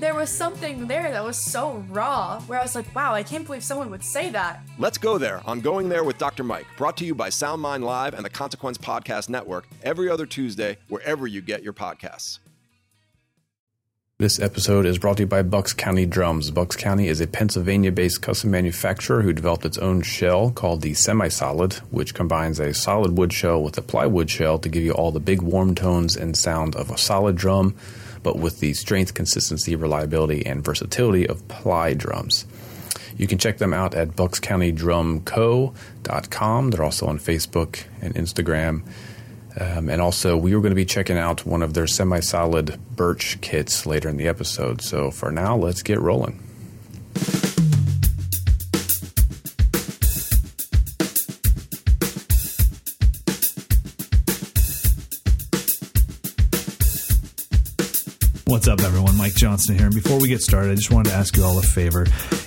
There was something there that was so raw where I was like, wow, I can't believe someone would say that. Let's go there on Going There with Dr. Mike, brought to you by SoundMind Live and the Consequence Podcast Network every other Tuesday, wherever you get your podcasts. This episode is brought to you by Bucks County Drums. Bucks County is a Pennsylvania-based custom manufacturer who developed its own shell called the Semi-Solid, which combines a solid wood shell with a plywood shell to give you all the big warm tones and sound of a solid drum, but with the strength, consistency, reliability, and versatility of ply drums. You can check them out at buckscountydrumco.com. They're also on Facebook and Instagram. And also, we were going to be checking out one of their Semi-Solid birch kits later in the episode. So for now, let's get rolling. What's up, everyone? Mike Johnson here. And before we get started, I just wanted to ask you all a favor.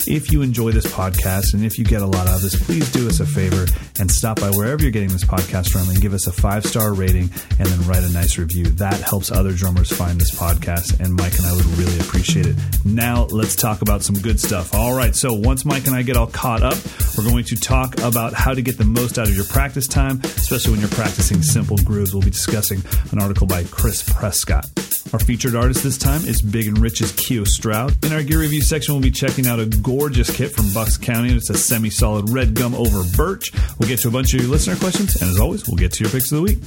If you enjoy this podcast and if you get a lot out of this, please do us a favor and stop by wherever you're getting this podcast from and give us a 5-star rating and then write a nice review. That helps other drummers find this podcast, and Mike and I would really appreciate it. Now let's talk about some good stuff. All right, so once Mike and I get all caught up, we're going to talk about how to get the most out of your practice time, especially when you're practicing simple grooves. We'll be discussing an article by Chris Prescott. Our featured artist this time is Big and Rich's Keio Stroud. In our gear review section, we'll be checking out a gorgeous kit from Bucks County. It's a Semi-Solid red gum over birch. We'll get to a bunch of your listener questions, and as always, we'll get to your picks of the week.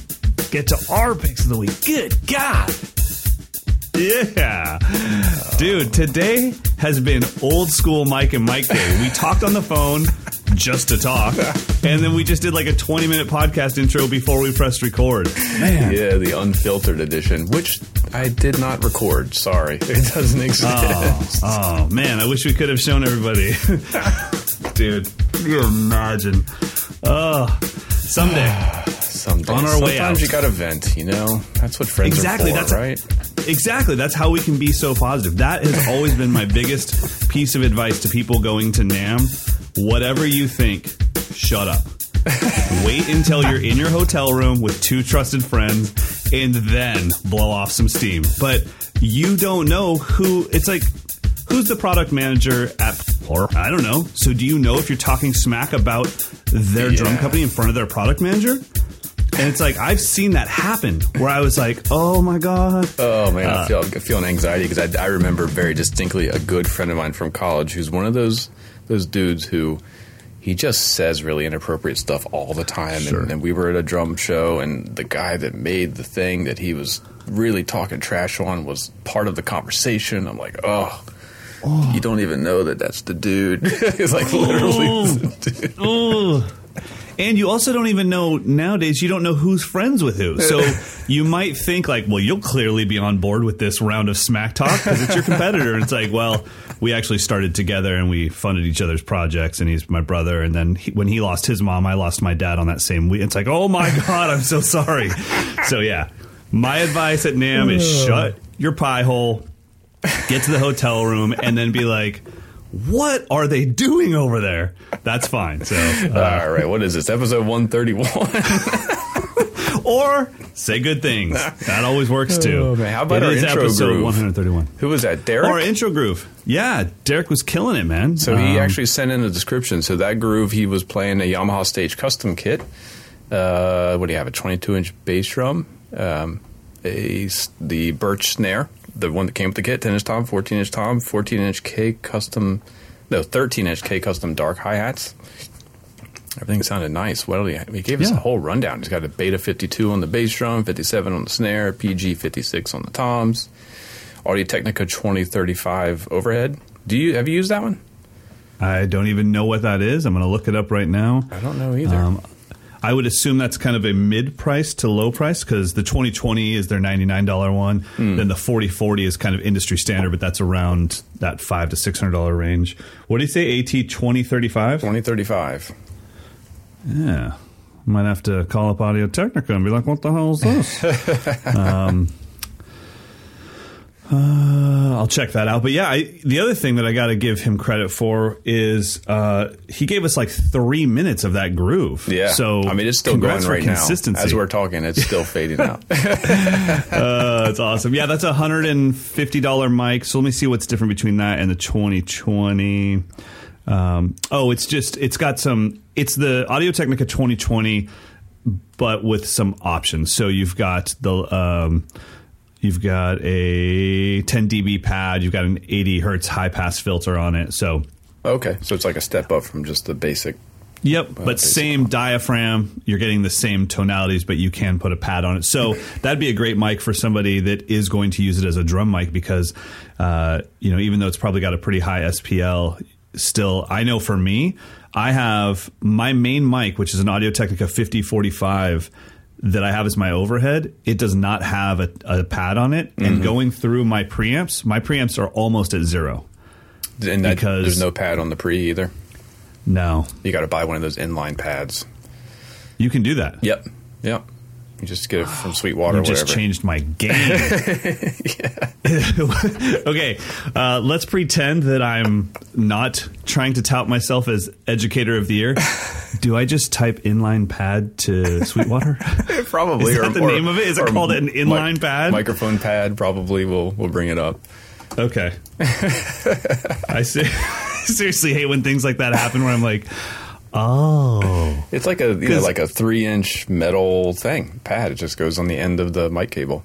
Get to our picks of the week. Good God! Yeah. Dude, today has been old school Mike and Mike Day. We talked on the phone just to talk, and then we just did like a 20-minute podcast intro before we pressed record. Man. Yeah, the unfiltered edition, which I did not record. Sorry. It doesn't exist. Oh man. I wish we could have shown everybody. Dude, can you imagine? Oh, someday. On our way out. Sometimes you got to vent, you know? That's what friends are for, right? Exactly. That's how we can be so positive. That has always been my biggest piece of advice to people going to NAMM. Whatever you think, shut up. Wait until you're in your hotel room with two trusted friends and then blow off some steam. But you don't know who... It's like, who's the product manager at... Or I don't know. So do you know if you're talking smack about their drum company in front of their product manager? And it's like, I've seen that happen where I was like, oh, my God. Oh, man, I feel an anxiety because I remember very distinctly a good friend of mine from college who's one of those dudes who he just says really inappropriate stuff all the time. Sure. And we were at a drum show, and the guy that made the thing that he was really talking trash on was part of the conversation. I'm like, oh. You don't even know that's the dude. It's like literally the dude. Ooh. And you also don't even know nowadays, you don't know who's friends with who. So you might think like, well, you'll clearly be on board with this round of smack talk because it's your competitor. And it's like, well, we actually started together and we funded each other's projects and he's my brother. And then when he lost his mom, I lost my dad on that same week. It's like, oh, my God, I'm so sorry. So, yeah, my advice at NAMM is shut your pie hole, get to the hotel room and then be like, what are they doing over there? That's fine. So, all right. What is this? Episode 131. Or say good things. That always works, too. Oh, man. How about our intro episode groove? 131. Who was that? Derek? Our intro groove. Yeah. Derek was killing it, man. So he actually sent in a description. So that groove, he was playing a Yamaha Stage Custom kit. What do you have? A 22-inch bass drum. The birch snare. the one that came with the kit, 10-inch tom, 14-inch tom, 14-inch K Custom, no, 13-inch K Custom dark hi-hats. Everything sounded nice. Well, he gave us a whole rundown. He's got a Beta 52 on the bass drum, 57 on the snare, PG 56 on the toms, Audio-Technica 2035 overhead. Have you used that one? I don't even know what that is. I'm going to look it up right now. I don't know either. I would assume that's kind of a mid-price to low-price because the 2020 is their $99 one. Then the 4040 is kind of industry standard, but that's around that $500 to $600 range. What did he say, AT2035? 2035. Yeah. Might have to call up Audio-Technica and be like, what the hell is this? I'll check that out. But yeah, the other thing that I got to give him credit for is he gave us like 3 minutes of that groove. Yeah. So I mean, it's still going right now. As we're talking, it's still fading out. That's awesome. Yeah, that's a $150 mic. So let me see what's different between that and the 2020. It's the Audio-Technica 2020, but with some options. So you've got the... You've got a 10 dB pad. You've got an 80 hertz high pass filter on it. So it's like a step up from just the basic. Yep, but same diaphragm. You're getting the same tonalities, but you can put a pad on it. So that'd be a great mic for somebody that is going to use it as a drum mic because, even though it's probably got a pretty high SPL, still, I know for me, I have my main mic, which is an Audio-Technica 5045. That I have as my overhead, it does not have a pad on it. And going through my preamps are almost at zero. And because there's no pad on the pre either? No. You got to buy one of those inline pads. You can do that? Yep. You just get it from Sweetwater or whatever. You just changed my game. Okay, let's pretend that I'm not trying to tout myself as Educator of the Year. Do I just type inline pad to Sweetwater? Probably. Is that the name of it? Is it called an inline pad? Microphone pad probably will bring it up. Okay. I seriously hate when things like that happen where I'm like... Oh, it's like a 3-inch metal thing pad. It just goes on the end of the mic cable.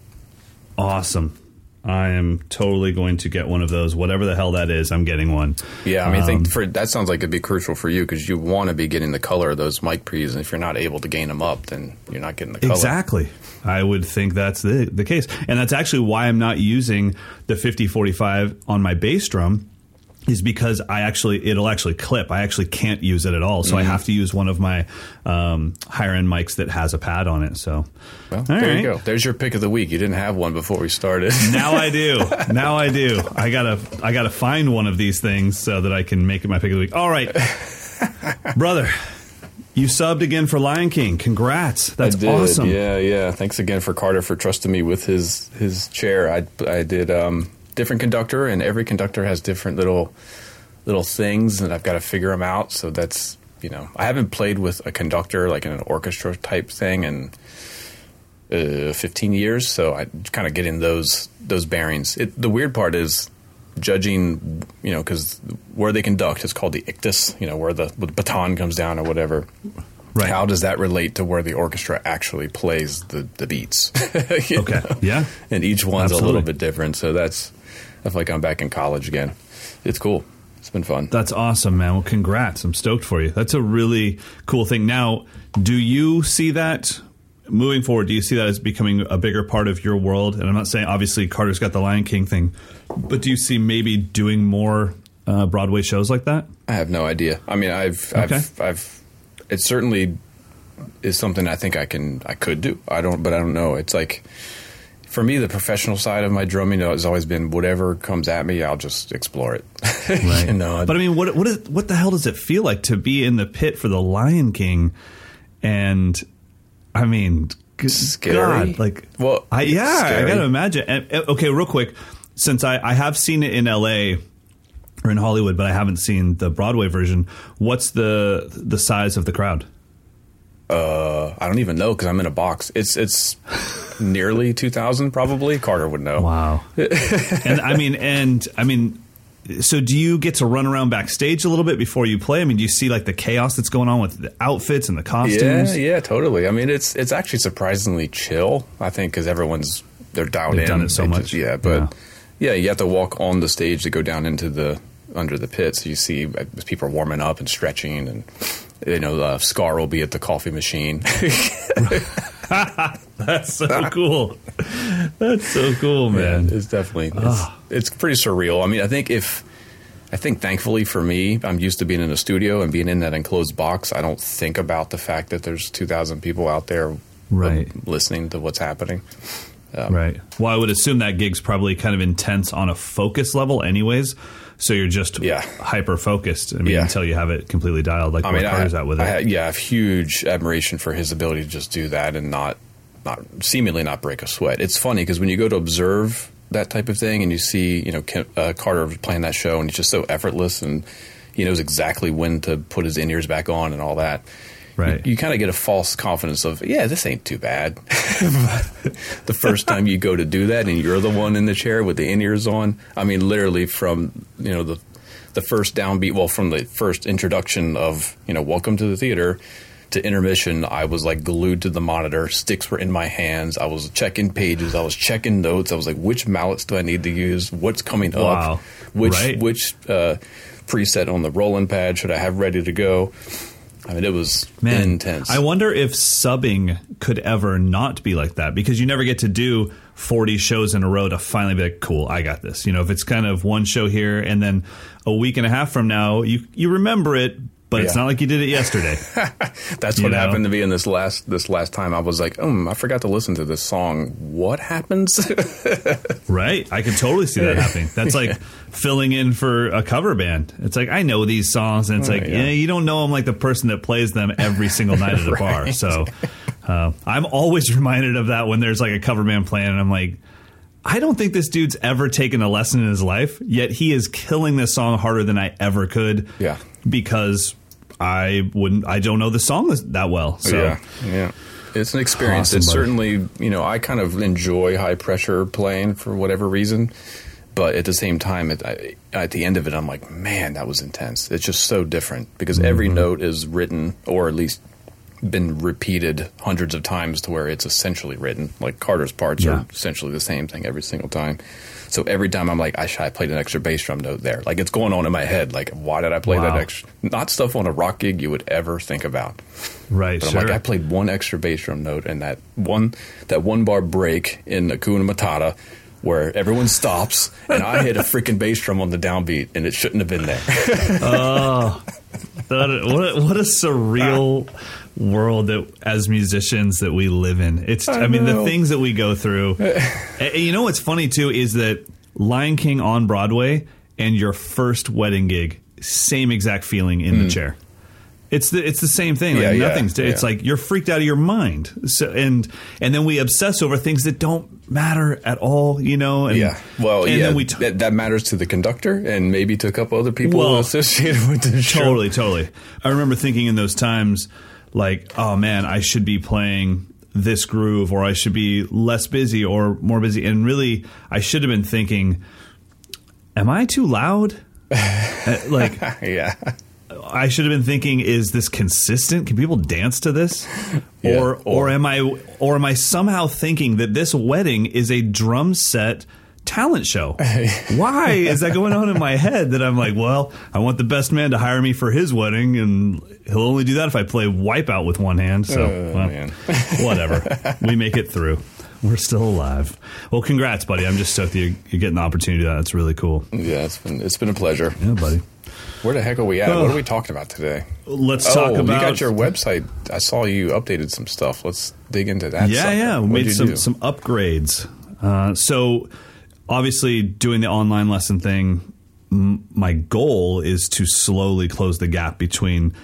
Awesome. I am totally going to get one of those. Whatever the hell that is, I'm getting one. Yeah, I mean, that sounds like it'd be crucial for you because you want to be getting the color of those mic pre's, and if you're not able to gain them up, then you're not getting the color. Exactly. I would think that's the case, and that's actually why I'm not using the 5045 on my bass drum. Is because it'll actually clip. I actually can't use it at all, so I have to use one of my higher end mics that has a pad on it. So, there you go. There's your pick of the week. You didn't have one before we started. Now I do. I gotta find one of these things so that I can make it my pick of the week. All right, brother, you subbed again for Lion King. Congrats. That's awesome. Yeah. Thanks again for Carter for trusting me with his chair. I did. Different conductor, and every conductor has different little things, and I've got to figure them out. So that's, I haven't played with a conductor like in an orchestra type thing in 15 years. So I kind of get in those bearings. The weird part is judging, because where they conduct is called the ictus, where the baton comes down or whatever. Right. How does that relate to where the orchestra actually plays the beats? Yeah. And each one's a little bit different. So I feel like I'm back in college again. It's cool. It's been fun. That's awesome, man. Well, congrats. I'm stoked for you. That's a really cool thing. Now, do you see that moving forward? Do you see that as becoming a bigger part of your world? And I'm not saying, obviously, Carter's got the Lion King thing, but do you see maybe doing more Broadway shows like that? I have no idea. I mean, it certainly is something I think I could do. I don't know. It's like, for me, the professional side of my drumming has always been whatever comes at me, I'll just explore it. Right. But I mean, what the hell does it feel like to be in the pit for the Lion King? And I mean, scary. God, like, well, scary. I gotta imagine. Okay, real quick, since I have seen it in LA or in Hollywood, but I haven't seen the Broadway version. What's the size of the crowd? I don't even know because I'm in a box. It's nearly 2,000 probably. Carter would know. Wow. And I mean, so do you get to run around backstage a little bit before you play? I mean, do you see like the chaos that's going on with the outfits and the costumes? Yeah, totally. I mean, it's actually surprisingly chill. I think because everyone's dialed in. They've done it so much. Yeah, but. Yeah. Yeah, you have to walk on the stage to go down into the under the pit. So you see people are warming up and stretching, and you know Scar will be at the coffee machine. That's so cool. That's so cool, man. Yeah, it's definitely it's pretty surreal. I mean, I think thankfully for me, I'm used to being in a studio and being in that enclosed box. I don't think about the fact that there's 2,000 people out there listening to what's happening. Right. Well, I would assume that gig's probably kind of intense on a focus level anyways. So you're just hyper-focused until you have it completely dialed. Like, what part is that with it? I have huge admiration for his ability to just do that and not break a sweat. It's funny because when you go to observe that type of thing and you see, you know, Carter playing that show and he's just so effortless and he knows exactly when to put his in-ears back on and all that. Right. You kind of get a false confidence of, this ain't too bad. The first time you go to do that and you're the one in the chair with the in-ears on. I mean, literally from, you know, the first downbeat, well, from the first introduction of, you know, welcome to the theater to intermission, I was like glued to the monitor. Sticks were in my hands. I was checking pages. I was checking notes. I was like, which mallets do I need to use? What's coming up? Which preset on the rolling pad should I have ready to go? I mean, it was intense. I wonder if subbing could ever not be like that, because you never get to do 40 shows in a row to finally be like, cool, I got this. You know, if it's kind of one show here and then a week and a half from now, you remember it, but it's not like you did it yesterday. That's what happened to me in this last time. I was like, I forgot to listen to this song. What happens? Right. I can totally see that happening. That's like filling in for a cover band. It's like, I know these songs. And it's you don't know them like the person that plays them every single night at a bar. So I'm always reminded of that when there's like a cover band playing. And I'm like, I don't think this dude's ever taken a lesson in his life, yet he is killing this song harder than I ever could. Yeah. Because I don't know the song that well. So yeah. It's an experience. Awesome, it's certainly, you know, I kind of enjoy high pressure playing for whatever reason, but at the same time, at the end of it, I'm like, man, that was intense. It's just so different because every note is written, or at least been repeated hundreds of times to where it's essentially written. Like Carter's parts are essentially the same thing every single time. So every time I'm like, I played an extra bass drum note there. Like, it's going on in my head. Like, why did I play that extra? Not stuff on a rock gig you would ever think about. Right, but I'm like, I played one extra bass drum note and that one bar break in Hakuna Matata where everyone stops and I hit a freaking bass drum on the downbeat and it shouldn't have been there. Oh, what a surreal world that as musicians that we live in. It's the things that we go through. And you know what's funny too is that Lion King on Broadway and your first wedding gig, same exact feeling in the chair. It's the same thing. Like it's like you're freaked out of your mind. So and then we obsess over things that don't matter at all, you know. And, then that matters to the conductor and maybe to a couple other people associated with the show. Totally. I remember thinking in those times, like, oh, man, I should be playing this groove, or I should be less busy or more busy. And really, I should have been thinking, am I too loud? Like, I should have been thinking, is this consistent? Can people dance to this? Yeah. Or am I somehow thinking that this wedding is a drum set talent show? Why is that going on in my head that I'm like, well, I want the best man to hire me for his wedding, and he'll only do that if I play Wipeout with one hand. So whatever. We make it through. We're still alive. Well, congrats, buddy. I'm just stoked you're getting the opportunity to do that. It's really cool. Yeah, it's been a pleasure. Yeah, buddy. Where the heck are we at? What are we talking about today? Let's talk about... you got your website. I saw you updated some stuff. Let's dig into that. Yeah. We made some upgrades. So... obviously, doing the online lesson thing, my goal is to slowly close the gap between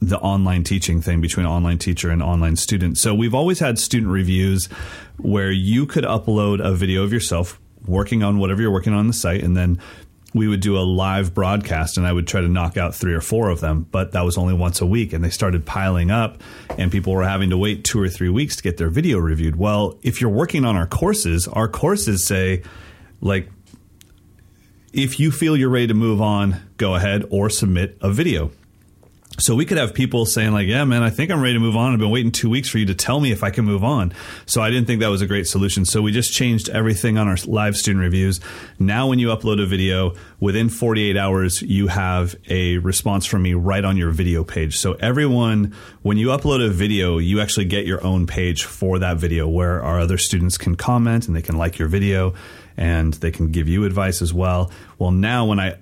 the online teaching thing, between online teacher and online student. So we've always had student reviews where you could upload a video of yourself working on whatever you're working on the site, and then we would do a live broadcast, and I would try to knock out 3 or 4 of them, but that was only once a week, and they started piling up, and people were having to wait 2 or 3 weeks to get their video reviewed. Well, if you're working on our courses say... like, if you feel you're ready to move on, go ahead or submit a video. So we could have people saying like, yeah, man, I think I'm ready to move on. I've been waiting 2 weeks for you to tell me if I can move on. So I didn't think that was a great solution. So we just changed everything on our live student reviews. Now, when you upload a video, within 48 hours, you have a response from me right on your video page. So everyone, when you upload a video, you actually get your own page for that video where our other students can comment and they can like your video and they can give you advice as well. Well, now when I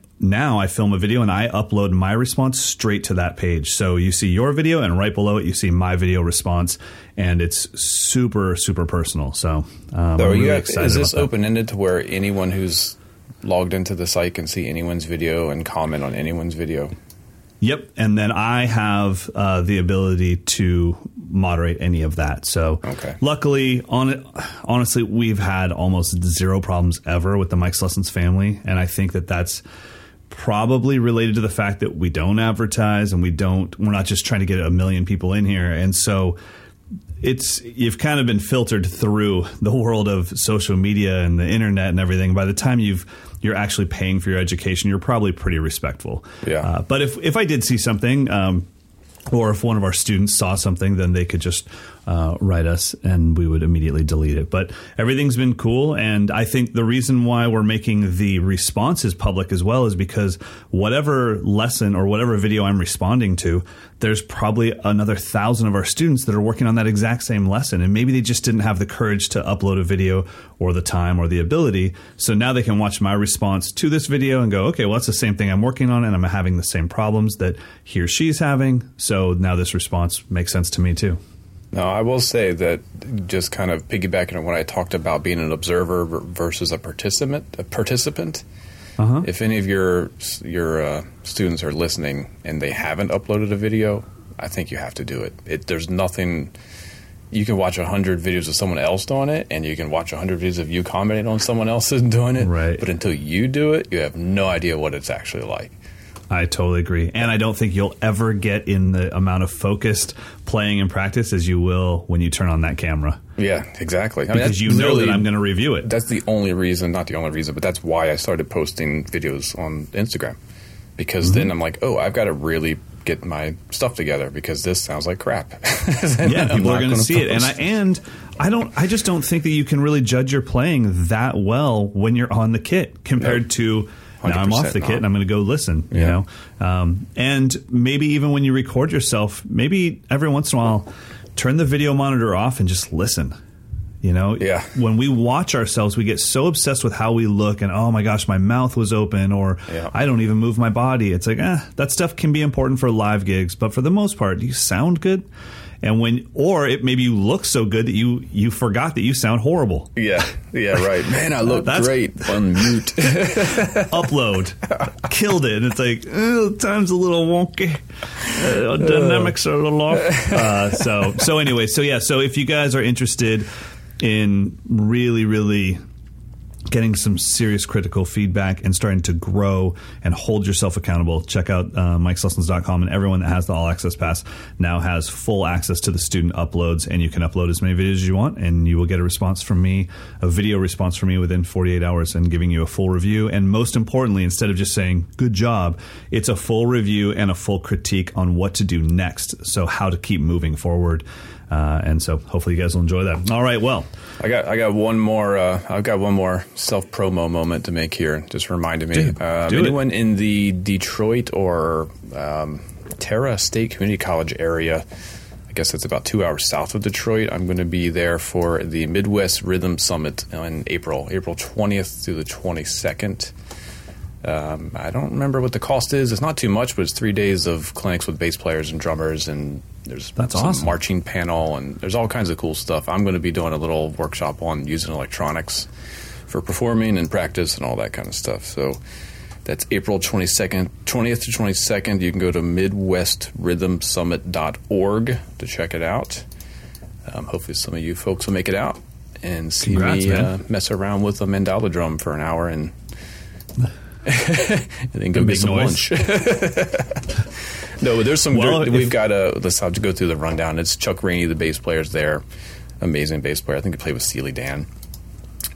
film a video and I upload my response straight to that page. So you see your video and right below it, you see my video response, and it's super, super personal. So, so I'm really excited. Is this open-ended to where anyone who's logged into the site can see anyone's video and comment on anyone's video? Yep. And then I have the ability to moderate any of that. So Luckily, honestly, we've had almost zero problems ever with the Mike's Lessons family. And I think that that's probably related to the fact that we don't advertise and we're not just trying to get 1 million people in here. And so you've kind of been filtered through the world of social media and the internet and everything. By the time you're actually paying for your education, you're probably pretty respectful. Yeah. But if I did see something, or if one of our students saw something, then they could just write us and we would immediately delete it. But everything's been cool. And I think the reason why we're making the responses public as well is because whatever lesson or whatever video I'm responding to, there's probably another 1,000 of our students that are working on that exact same lesson. And maybe they just didn't have the courage to upload a video or the time or the ability. So now they can watch my response to this video and go, okay, well, that's the same thing I'm working on. And I'm having the same problems that he or she's having. So now this response makes sense to me too. Now, I will say that just kind of piggybacking on what I talked about being an observer versus a participant, uh-huh. If any of your students are listening and they haven't uploaded a video, I think you have to do it. There's nothing. You can watch 100 videos of someone else doing it, and you can watch 100 videos of you commenting on someone else doing it. Right. But until you do it, you have no idea what it's actually like. I totally agree. And I don't think you'll ever get in the amount of focused playing and practice as you will when you turn on that camera. Yeah, exactly. Because you know that I'm going to review it. That's the only reason, not the only reason, but that's why I started posting videos on Instagram. Because mm-hmm. Then I'm like, oh, I've got to really get my stuff together because this sounds like crap. Yeah, people are going to see it. I just don't think that you can really judge your playing that well when you're on the kit compared to... Now I'm off the kit and I'm going to go listen, you know. And maybe even when you record yourself, maybe every once in a while, turn the video monitor off and just listen. You know, when we watch ourselves, we get so obsessed with how we look and, oh, my gosh, my mouth was open or I don't even move my body. It's like, that stuff can be important for live gigs. But for the most part, you sound good. And maybe you look so good that you forgot that you sound horrible. Yeah, right. Man, I look great. Unmute. Upload. Killed it. And it's like, time's a little wonky. Dynamics are a little off. So if you guys are interested in really, really getting some serious critical feedback and starting to grow and hold yourself accountable, check out Mike'sLessons.com, and everyone that has the All Access Pass now has full access to the student uploads, and you can upload as many videos as you want, and you will get a video response from me within 48 hours and giving you a full review. And most importantly, instead of just saying, good job, it's a full review and a full critique on what to do next, so how to keep moving forward. And so hopefully you guys will enjoy that. All right, well. I got one more self-promo moment to make here. Just reminded me. Anyone in the Detroit or Terra State Community College area, I guess that's about 2 hours south of Detroit, I'm going to be there for the Midwest Rhythm Summit in April 20th through the 22nd. I don't remember what the cost is. It's not too much, but it's 3 days of clinics with bass players and drummers, and there's awesome marching panel, and there's all kinds of cool stuff. I'm going to be doing a little workshop on using electronics for performing and practice and all that kind of stuff. So that's April 20th to 22nd. You can go to MidwestRhythmSummit.org to check it out. Hopefully some of you folks will make it out and see me mess around with a mandala drum for an hour and... and then go get some lunch. No, but there's some. We've got a. Let's have to go through the rundown. It's Chuck Rainey, the bass player's there, amazing bass player. I think he played with Steely Dan.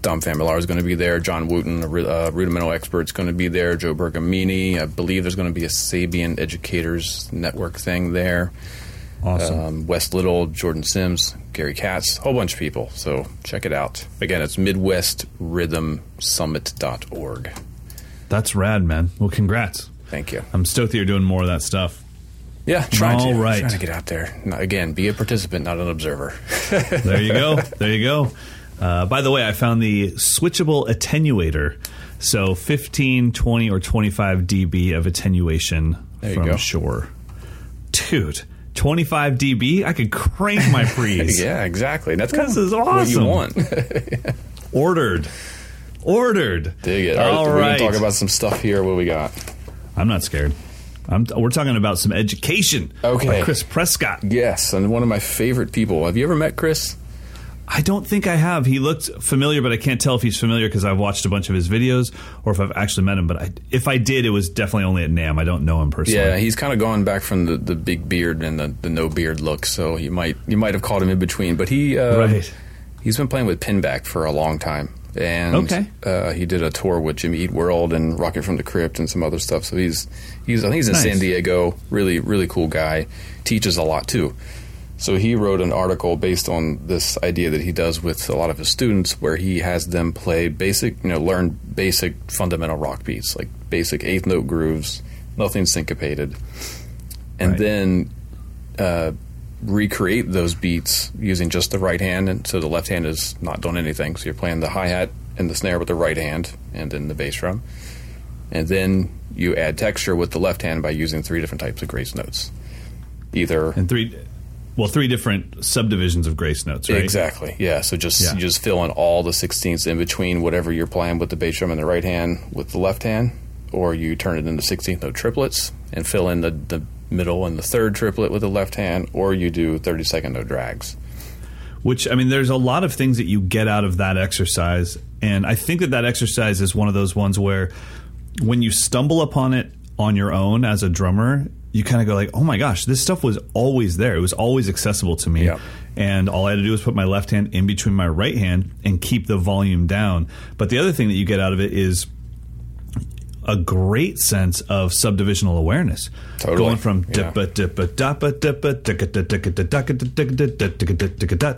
Dom Famillar is going to be there. John Wooten, a rudimental expert, is going to be there. Joe Bergamini. I believe there's going to be a Sabian Educators Network thing there. Awesome. Wes Little, Jordan Sims, Gary Katz, a whole bunch of people. So check it out. Again, it's MidwestRhythmSummit.org. That's rad, man. Well, congrats. Thank you. I'm stoked that you're doing more of that stuff. Yeah, trying to get out there. Again, be a participant, not an observer. There you go. There you go. By the way, I found the switchable attenuator. So 15, 20, or 25 dB of attenuation from Shure. Dude, 25 dB? I could crank my freeze. Yeah, exactly. That's kind of what you want. Yeah. Ordered. Dig it. All right. We're going to talk about some stuff here. What we got? I'm not scared. We're talking about some education. Okay. By Chris Prescott. Yes, and one of my favorite people. Have you ever met Chris? I don't think I have. He looked familiar, but I can't tell if he's familiar because I've watched a bunch of his videos or if I've actually met him. But if I did, it was definitely only at NAMM. I don't know him personally. Yeah, he's kind of gone back from the big beard and the no beard look, so you might have caught him in between. But he's been playing with Pinback for a long time. And he did a tour with Jimmy Eat World and Rocket from the Crypt and some other stuff. So he's in San Diego. Really, really cool guy. Teaches a lot, too. So he wrote an article based on this idea that he does with a lot of his students where he has them play learn basic fundamental rock beats, like basic eighth note grooves, nothing syncopated. And then recreate those beats using just the right hand, and so the left hand is not doing anything. So you're playing the hi-hat and the snare with the right hand and then the bass drum. And then you add texture with the left hand by using three different types of grace notes. Three different subdivisions of grace notes, right? Exactly, yeah. So you just fill in all the 16ths in between whatever you're playing with the bass drum and the right hand with the left hand, or you turn it into 16th note triplets and fill in the middle and the third triplet with the left hand, or you do 32nd note drags. Which, I mean, there's a lot of things that you get out of that exercise, and I think that exercise is one of those ones where when you stumble upon it on your own as a drummer, you kind of go like, oh my gosh, this stuff was always there. It was always accessible to me. Yep. And all I had to do was put my left hand in between my right hand and keep the volume down. But the other thing that you get out of it is a great sense of subdivisional awareness. Totally. Going from dippa dippa dappa dippa dicka dicka dicka dicka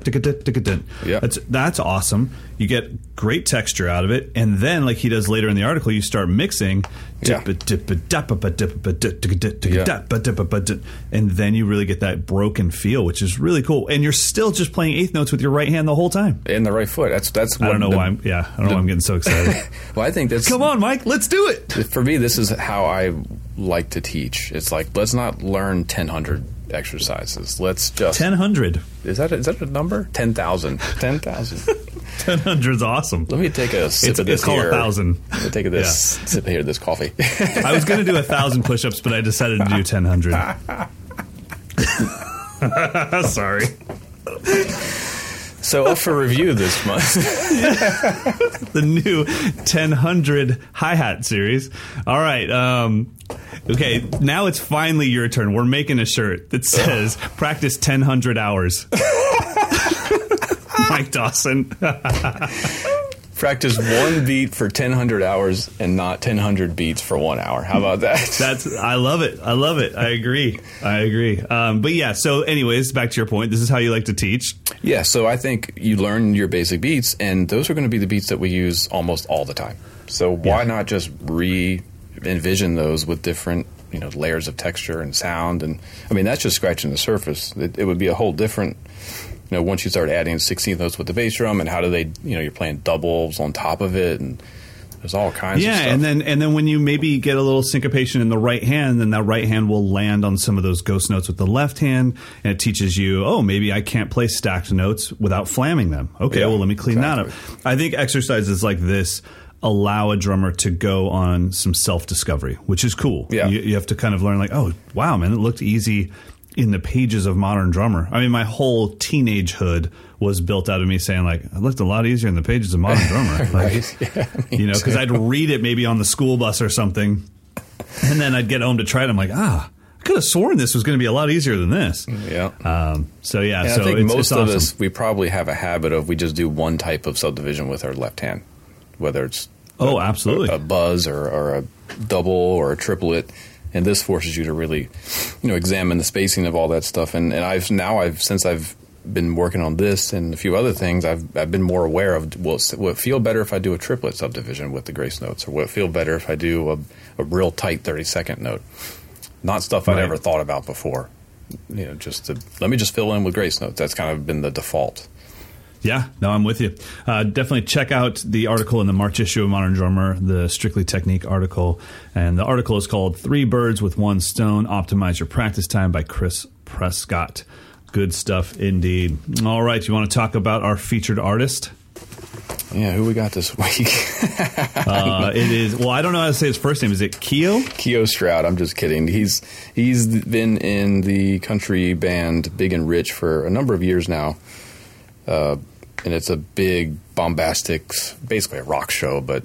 dicka. Yeah. That's awesome. You get great texture out of it, and then like he does later in the article, you start mixing dippa dippa dappa dippa dicka dicka dappa dippa, and then you really get that broken feel, which is really cool. And you're still just playing eighth notes with your right hand the whole time. And the right foot. That's I don't know why I'm getting so excited. Well, I think that's... Come on, Mike, let's do it. For me, this is how I like to teach. It's like, let's not learn 1,000 exercises. Let's just... 1,000. Is that a number? 10,000. 10,000. 1,000's awesome. Let me take a sip of this here. It's called 1,000. Let me take this sip here, this coffee. I was going to do 1,000 push-ups, but I decided to do 1,000. Sorry. So up for review this month. The new 1,000 hi-hat series. All right. Okay, now it's finally your turn. We're making a shirt that says practice 1,000 hours. Mike Dawson. Practice one beat for 1,000 hours and not 1,000 beats for 1 hour. How about that? I love it. I love it. I agree. But yeah, so anyways, back to your point. This is how you like to teach. Yeah, so I think you learn your basic beats, and those are going to be the beats that we use almost all the time. So why not just re-envision those with different layers of texture and sound? And I mean, that's just scratching the surface. It would be a whole different... once you start adding 16th notes with the bass drum, and how do they, you're playing doubles on top of it, and there's all kinds of stuff. Yeah, and then when you maybe get a little syncopation in the right hand, then that right hand will land on some of those ghost notes with the left hand, and it teaches you, oh, maybe I can't play stacked notes without flamming them. Okay, well, let me clean that up. I think exercises like this allow a drummer to go on some self-discovery, which is cool. Yeah. You have to kind of learn like, oh, wow, man, it looked easy in the pages of Modern Drummer. I mean, my whole teenagehood was built out of me saying, like, I looked a lot easier in the pages of Modern Drummer. Like, right. Yeah, because I'd read it maybe on the school bus or something, and then I'd get home to try it. I'm like, I could have sworn this was going to be a lot easier than this. Yeah. And so I think most of us, we probably have a habit of we just do one type of subdivision with our left hand, whether it's a buzz or a double or a triplet. And this forces you to really, examine the spacing of all that stuff. And since I've been working on this and a few other things, I've been more aware of will it feel better if I do a triplet subdivision with the grace notes, or will it feel better if I do a real tight 32nd note? Not stuff I'd ever thought about before. Let me just fill in with grace notes. That's kind of been the default. Yeah, no, I'm with you. Definitely check out the article in the March issue of Modern Drummer, the Strictly Technique article. And the article is called 3 Birds with 1 Stone, Optimize Your Practice Time by Chris Prescott. Good stuff indeed. All right, you want to talk about our featured artist? Yeah, who we got this week? It is, I don't know how to say his first name. Is it Keio? Keio Stroud. I'm just kidding. He's been in the country band Big and Rich for a number of years now. And it's a big, bombastic, basically a rock show, but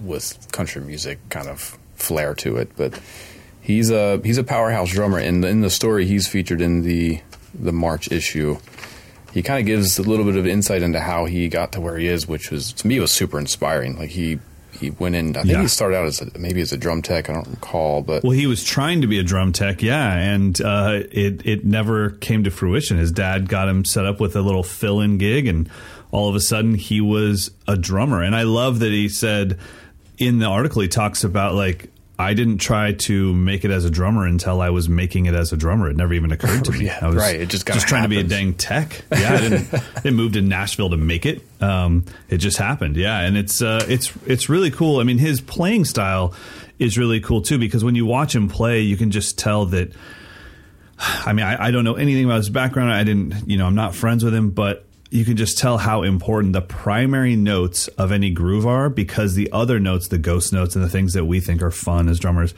with country music kind of flair to it. But he's a powerhouse drummer, and in the story he's featured in the March issue, he kind of gives a little bit of insight into how he got to where he is, which was, to me, was super inspiring. Like he went in, I think he started out as a drum tech. I don't recall, but he was trying to be a drum tech, and it never came to fruition. His dad got him set up with a little fill-in gig, and all of a sudden he was a drummer. And I love that he said in the article, he talks about like, I didn't try to make it as a drummer until I was making it as a drummer. It never even occurred to me. I was It just trying to be a dang tech. Yeah, I didn't move to Nashville to make it. It just happened. Yeah, and it's really cool. I mean, his playing style is really cool too, because when you watch him play, you can just tell that. I mean, I don't know anything about his background. I didn't, I'm not friends with him, but you can just tell how important the primary notes of any groove are, because the other notes, the ghost notes and the things that we think are fun as drummers,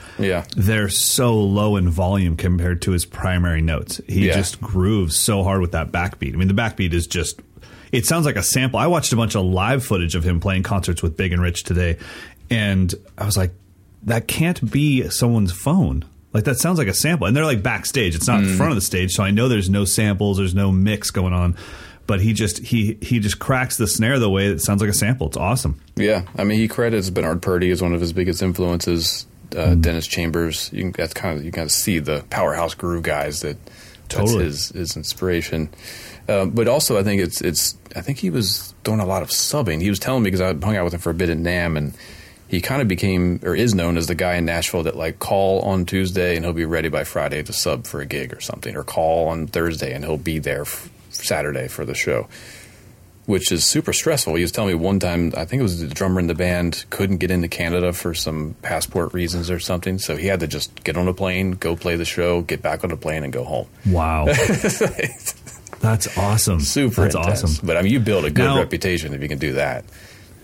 they're so low in volume compared to his primary notes. He just grooves so hard with that backbeat. I mean, the backbeat is just, it sounds like a sample. I watched a bunch of live footage of him playing concerts with Big and Rich today, and I was like, that can't be someone's phone. Like, that sounds like a sample. And they're like backstage. It's not in front of the stage, so I know there's no samples, there's no mix going on. But he just cracks the snare the way it sounds like a sample. It's awesome. Yeah, I mean, he credits Bernard Purdie as one of his biggest influences. Dennis Chambers. You can see the powerhouse groove guys that's his inspiration. But also, I think I think he was doing a lot of subbing. He was telling me, because I hung out with him for a bit at NAMM, and he kind of became or is known as the guy in Nashville that like call on Tuesday and he'll be ready by Friday to sub for a gig or something, or call on Thursday and he'll be there Saturday for the show, which is super stressful. He was telling me one time, I think it was the drummer in the band couldn't get into Canada for some passport reasons or something, so he had to just get on a plane, go play the show, get back on the plane, and go home. Wow. That's awesome. Super That's intense. Awesome. But I mean, you build a good reputation if you can do that.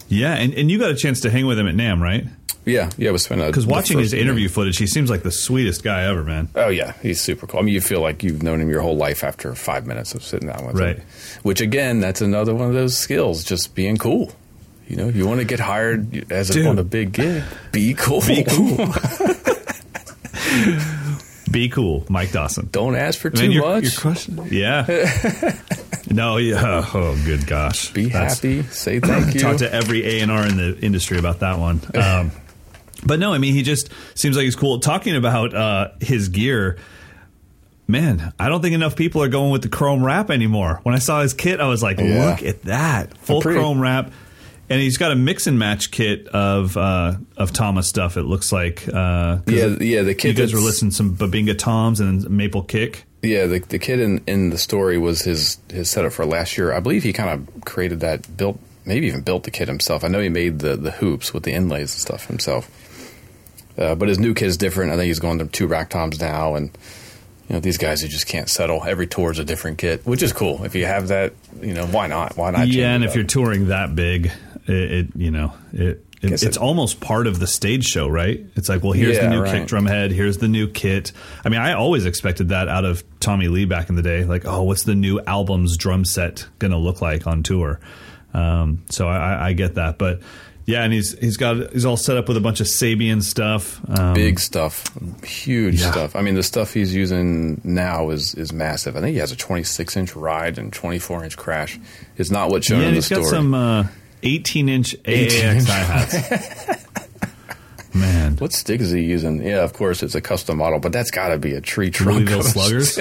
Yeah, and you got a chance to hang with him at NAMM, right? Yeah, it was fun. Because watching his interview footage, he seems like the sweetest guy ever, man. Oh, yeah, he's super cool. I mean, you feel like you've known him your whole life after 5 minutes of sitting down with him. Right. Which, again, that's another one of those skills, just being cool. If you want to get hired on a big gig, be cool. Be cool. Be cool, Mike Dawson. Don't ask for too much. Your question? Yeah. No, yeah. Oh, good gosh. Happy. Say thank you. Talk to every A&R in the industry about that one. But no, I mean, he just seems like he's cool. Talking about his gear, man, I don't think enough people are going with the chrome wrap anymore. When I saw his kit, I was like, look at that. Full chrome wrap. And he's got a mix and match kit of Tama stuff, it looks like. The kit. You guys were listening to some Babinga toms and Maple Kick. Yeah, the kit in the story was his setup for last year. I believe he kind of created that, maybe even built the kit himself. I know he made the hoops with the inlays and stuff himself. But his new kit is different. I think he's going to 2 rack toms now, and these guys who just can't settle. Every tour's a different kit, which is cool. If you have that, why not? Why not? Yeah, and if you're touring that big, it's almost part of the stage show, right? It's like, well, here's the new kick drum head, here's the new kit. I mean, I always expected that out of Tommy Lee back in the day. Like, oh, what's the new album's drum set going to look like on tour? So I get that. But Yeah, and he's all set up with a bunch of Sabian stuff. Big stuff. Huge stuff. I mean, the stuff he's using now is massive. I think he has a 26-inch ride and 24-inch crash. It's not what's shown in the story. Yeah, he's got some 18-inch AAX hi-hats. Man. What stick is he using? Yeah, of course, it's a custom model, but that's got to be a tree trunk. Sluggers?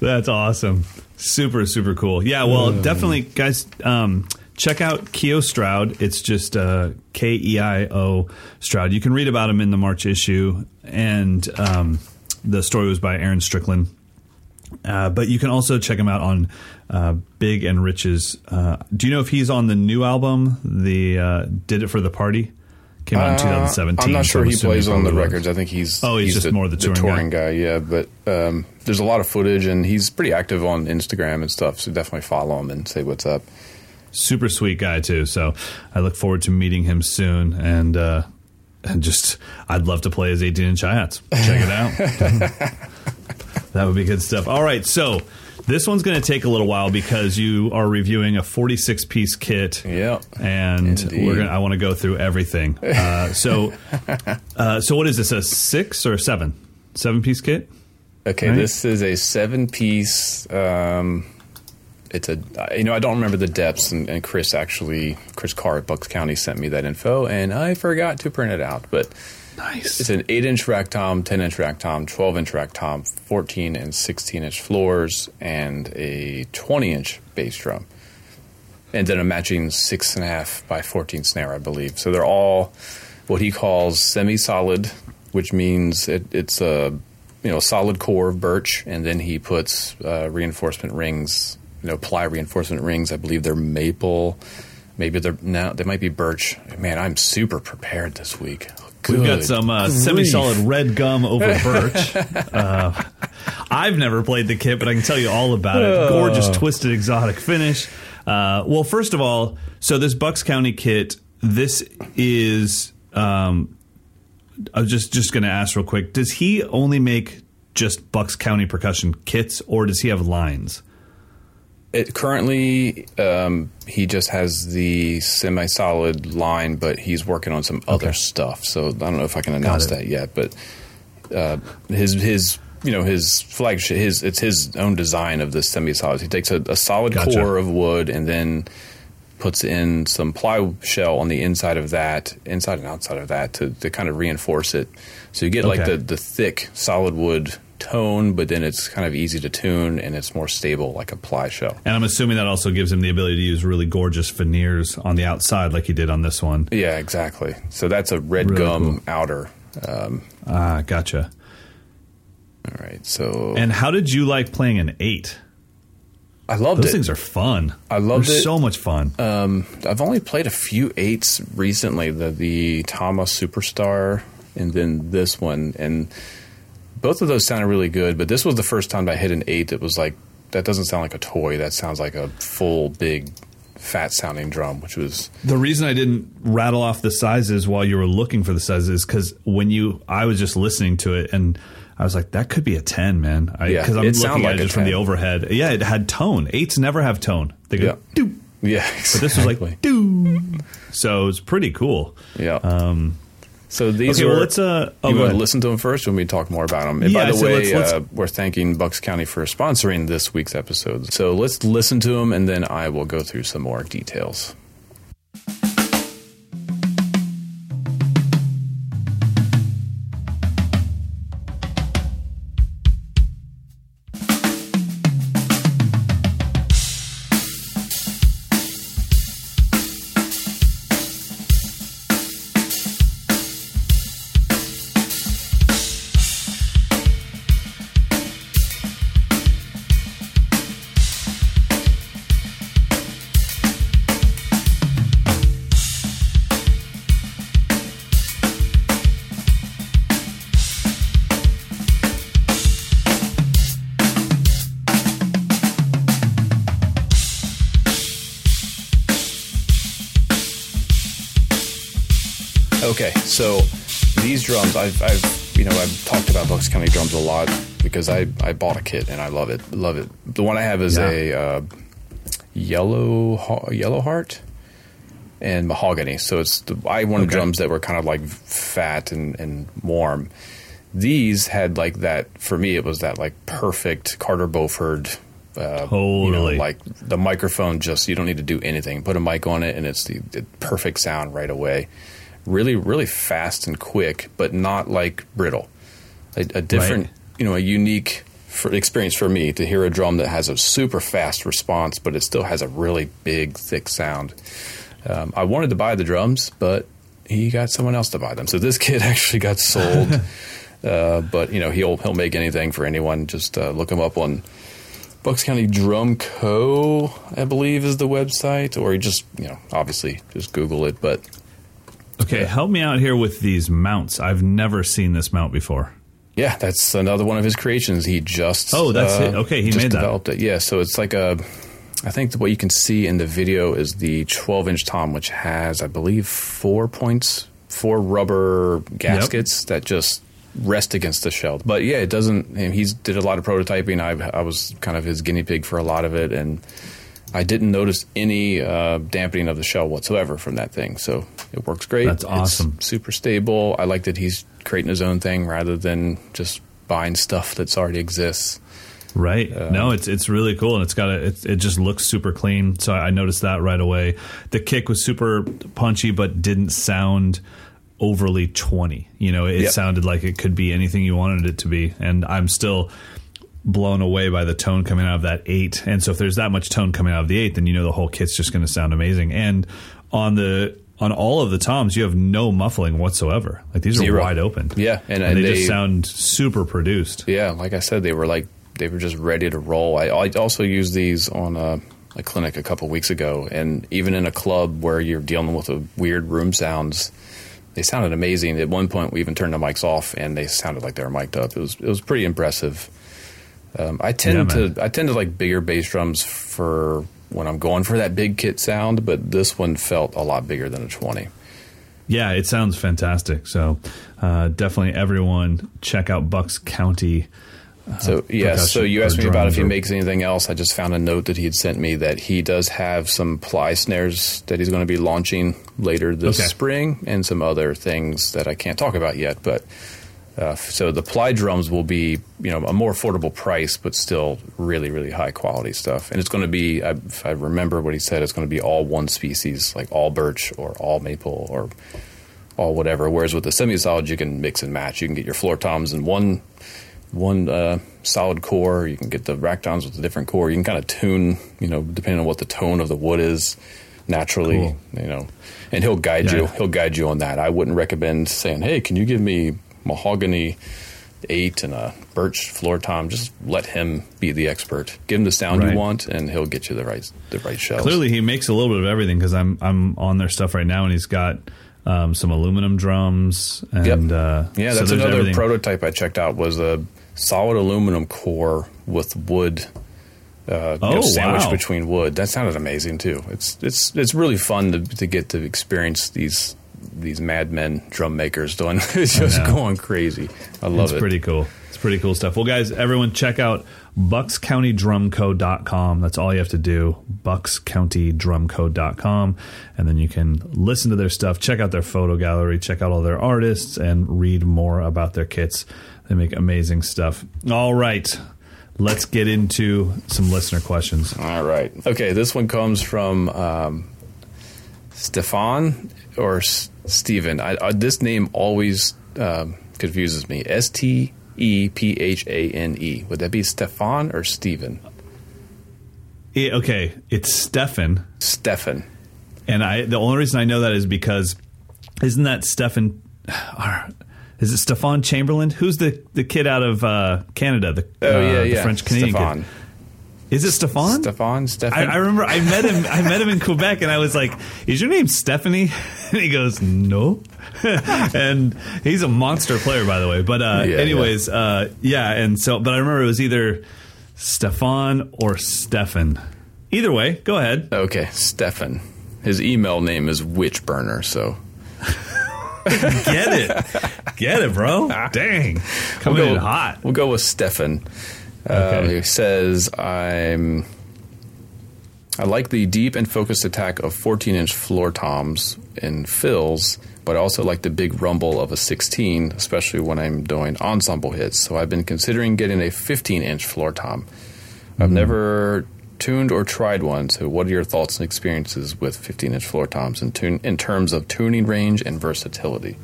That's awesome. Super, super cool. Yeah, well, definitely, guys, check out Keio Stroud. It's just Keio Stroud. You can read about him in the March issue, and the story was by Aaron Strickland. But you can also check him out on Big and Rich's. Do you know if he's on the new album, the Did It for the Party? Came out in 2017. I'm not sure he plays on the records. I think he's just more the touring guy. Yeah, but there's a lot of footage, and he's pretty active on Instagram and stuff, so definitely follow him and say what's up. Super sweet guy, too, so I look forward to meeting him soon, and I'd love to play his 18-inch hi-hats. Check it out. That would be good stuff. All right, so this one's going to take a little while because you are reviewing a 46-piece kit, and I want to go through everything. So what is this, a 6 or 7? 7-piece kit? Okay, right? This is a 7-piece. It's a I don't remember the depths, and Chris Carr at Bucks County sent me that info, and I forgot to print it out, but. Nice. It's an 8-inch rack tom, 10-inch rack tom, 12-inch rack tom, 14 and 16-inch floors, and a 20-inch bass drum. And then a matching 6.5 by 14 snare, I believe. So they're all what he calls semi-solid, which means it's a solid core of birch, and then he puts reinforcement rings, ply reinforcement rings. I believe they're maple. Maybe they might be birch. Man, I'm super prepared this week. We've got some semi-solid red gum over birch. I've never played the kit, but I can tell you all about it. Gorgeous twisted exotic finish. Well, first of all, so this Bucks County kit, this is I was just going to ask real quick. Does he only make just Bucks County percussion kits, or does he have lines? Currently, he just has the semi-solid line, but he's working on some other stuff. So I don't know if I can announce that yet. But his flagship, it's his own design of the semi-solid. He takes a solid core of wood and then puts in some ply shell on the inside and outside of that, to kind of reinforce it. So you get like the thick solid wood tone, but then it's kind of easy to tune, and it's more stable like a ply shell. And I'm assuming that also gives him the ability to use really gorgeous veneers on the outside like he did on this one. Yeah, exactly. So that's a red gum outer. Gotcha. All right, so... And how did you like playing an 8? I loved it. Those things are fun. I loved it. They're so much fun. I've only played a few 8s recently, the Tama Superstar and then this one, and... Both of those sounded really good, but this was the first time I hit an 8 that was like, that doesn't sound like a toy. That sounds like a full, big, fat-sounding drum, which was... The reason I didn't rattle off the sizes while you were looking for the sizes is because I was just listening to it, and I was like, that could be a 10, man. Because I'm looking at it from the overhead. Yeah, it had tone. 8s never have tone. They go, doop. Yeah, exactly. But this was like, doop. So it was pretty cool. Yeah. So these are. You want to listen to them first, when we talk more about them. And by the way, let's we're thanking Bucks County for sponsoring this week's episode. So let's listen to them, and then I will go through some more details. Okay, so these drums, I've talked about Bucks County drums a lot because I bought a kit and I love it. The one I have is a yellow heart. and mahogany. So it's I wanted drums that were kind of like fat and warm. These had like that, for me, it was that like perfect Carter Beauford. Totally. You know, like the microphone, just you don't need to do anything. Put a mic on it and it's the perfect sound right away. Really, really fast and quick, but not like brittle. A different, you know, a unique experience for me to hear a drum that has a super fast response, but it still has a really big, thick sound. I wanted to buy the drums, but he got someone else to buy them. So this kid actually got sold. But, you know, he'll make anything for anyone. Just look him up on Bucks County Drum Co., I believe, is the website. Or you just, you know, obviously just Google it. But okay, help me out here with these mounts. I've never seen this mount before. Yeah, that's another one of his creations. He just it. Okay, he just made that. Developed it. Yeah, so it's like a I think what you can see in the video is the 12-inch tom, which has, I believe, 4 points, 4 rubber gaskets that just rest against the shell. But yeah, it doesn't. He did a lot of prototyping. I was kind of his guinea pig for a lot of it, and I didn't notice any dampening of the shell whatsoever from that thing. So it works great. That's awesome. It's super stable. I like that he's creating his own thing rather than just buying stuff that's already exists. Right. No, it's really cool, and it's got it just looks super clean. So I noticed that right away. The kick was super punchy, but didn't sound overly 20. You know, it sounded like it could be anything you wanted it to be, and I'm still blown away by the tone coming out of that 8. And so if there's that much tone coming out of the 8, then you know the whole kit's just going to sound amazing. And on all of the toms, you have no muffling whatsoever. Like these Zero. Are wide open. Yeah, and they just sound super produced. Yeah, like I said, they were just ready to roll. I also used these on a clinic a couple weeks ago, and even in a club where you're dealing with a weird room sounds, they sounded amazing. At one point, we even turned the mics off, and they sounded like they were mic'd up. It was pretty impressive. I tend to like bigger bass drums for when I'm going for that big kit sound, but this one felt a lot bigger than a 20. Yeah, it sounds fantastic. So definitely everyone check out Bucks County. So you asked me about if he makes anything else. I just found a note that he had sent me that he does have some ply snares that he's going to be launching later this spring, and some other things that I can't talk about yet, but... So the ply drums will be, you know, a more affordable price, but still really, really high quality stuff. And it's going to be, if I remember what he said, it's going to be all one species, like all birch or all maple or all whatever. Whereas with the semi-solid, you can mix and match. You can get your floor toms in one solid core. You can get the rack toms with a different core. You can kind of tune, you know, depending on what the tone of the wood is. Naturally, you know, and he'll guide you. He'll guide you on that. I wouldn't recommend saying, hey, can you give me mahogany 8 and a birch floor tom? Just let him be the expert. Give him the sound you want, and he'll get you the right shells. Clearly, he makes a little bit of everything, because I'm on their stuff right now, and he's got some aluminum drums. And so that's another prototype I checked out, was a solid aluminum core with wood sandwiched between wood. That sounded amazing too. It's really fun to get to experience these madmen drum makers doing just going crazy. I love it. It's pretty cool. It's pretty cool stuff. Well, guys, everyone check out buckscountydrumco.com. That's all you have to do, buckscountydrumco.com. And then you can listen to their stuff, check out their photo gallery, check out all their artists, and read more about their kits. They make amazing stuff. All right. Let's get into some listener questions. All right. Okay, this one comes from Stefan or Stephen. This name always confuses me. Stephane. Would that be Stefan or Stephen? Okay, it's Stefan. Stefan. And the only reason I know that is because isn't that Stefan? Is it Stefan Chamberlain? Who's the kid out of Canada? The French Canadian kid. Is it Stefan? Stefan. I remember I met him in Quebec, and I was like, is your name Stephanie? And he goes, no. And he's a monster player, by the way. But anyways, but I remember it was either Stefan or Stefan. Either way, go ahead. Okay, Stefan. His email name is Witchburner, so... Get it, bro. Dang. Coming in hot. We'll go with Stefan. He says, I like the deep and focused attack of 14-inch floor toms and fills, but I also like the big rumble of a 16, especially when I'm doing ensemble hits. So I've been considering getting a 15-inch floor tom. I've never tuned or tried one, so what are your thoughts and experiences with 15-inch floor toms in terms of tuning range and versatility?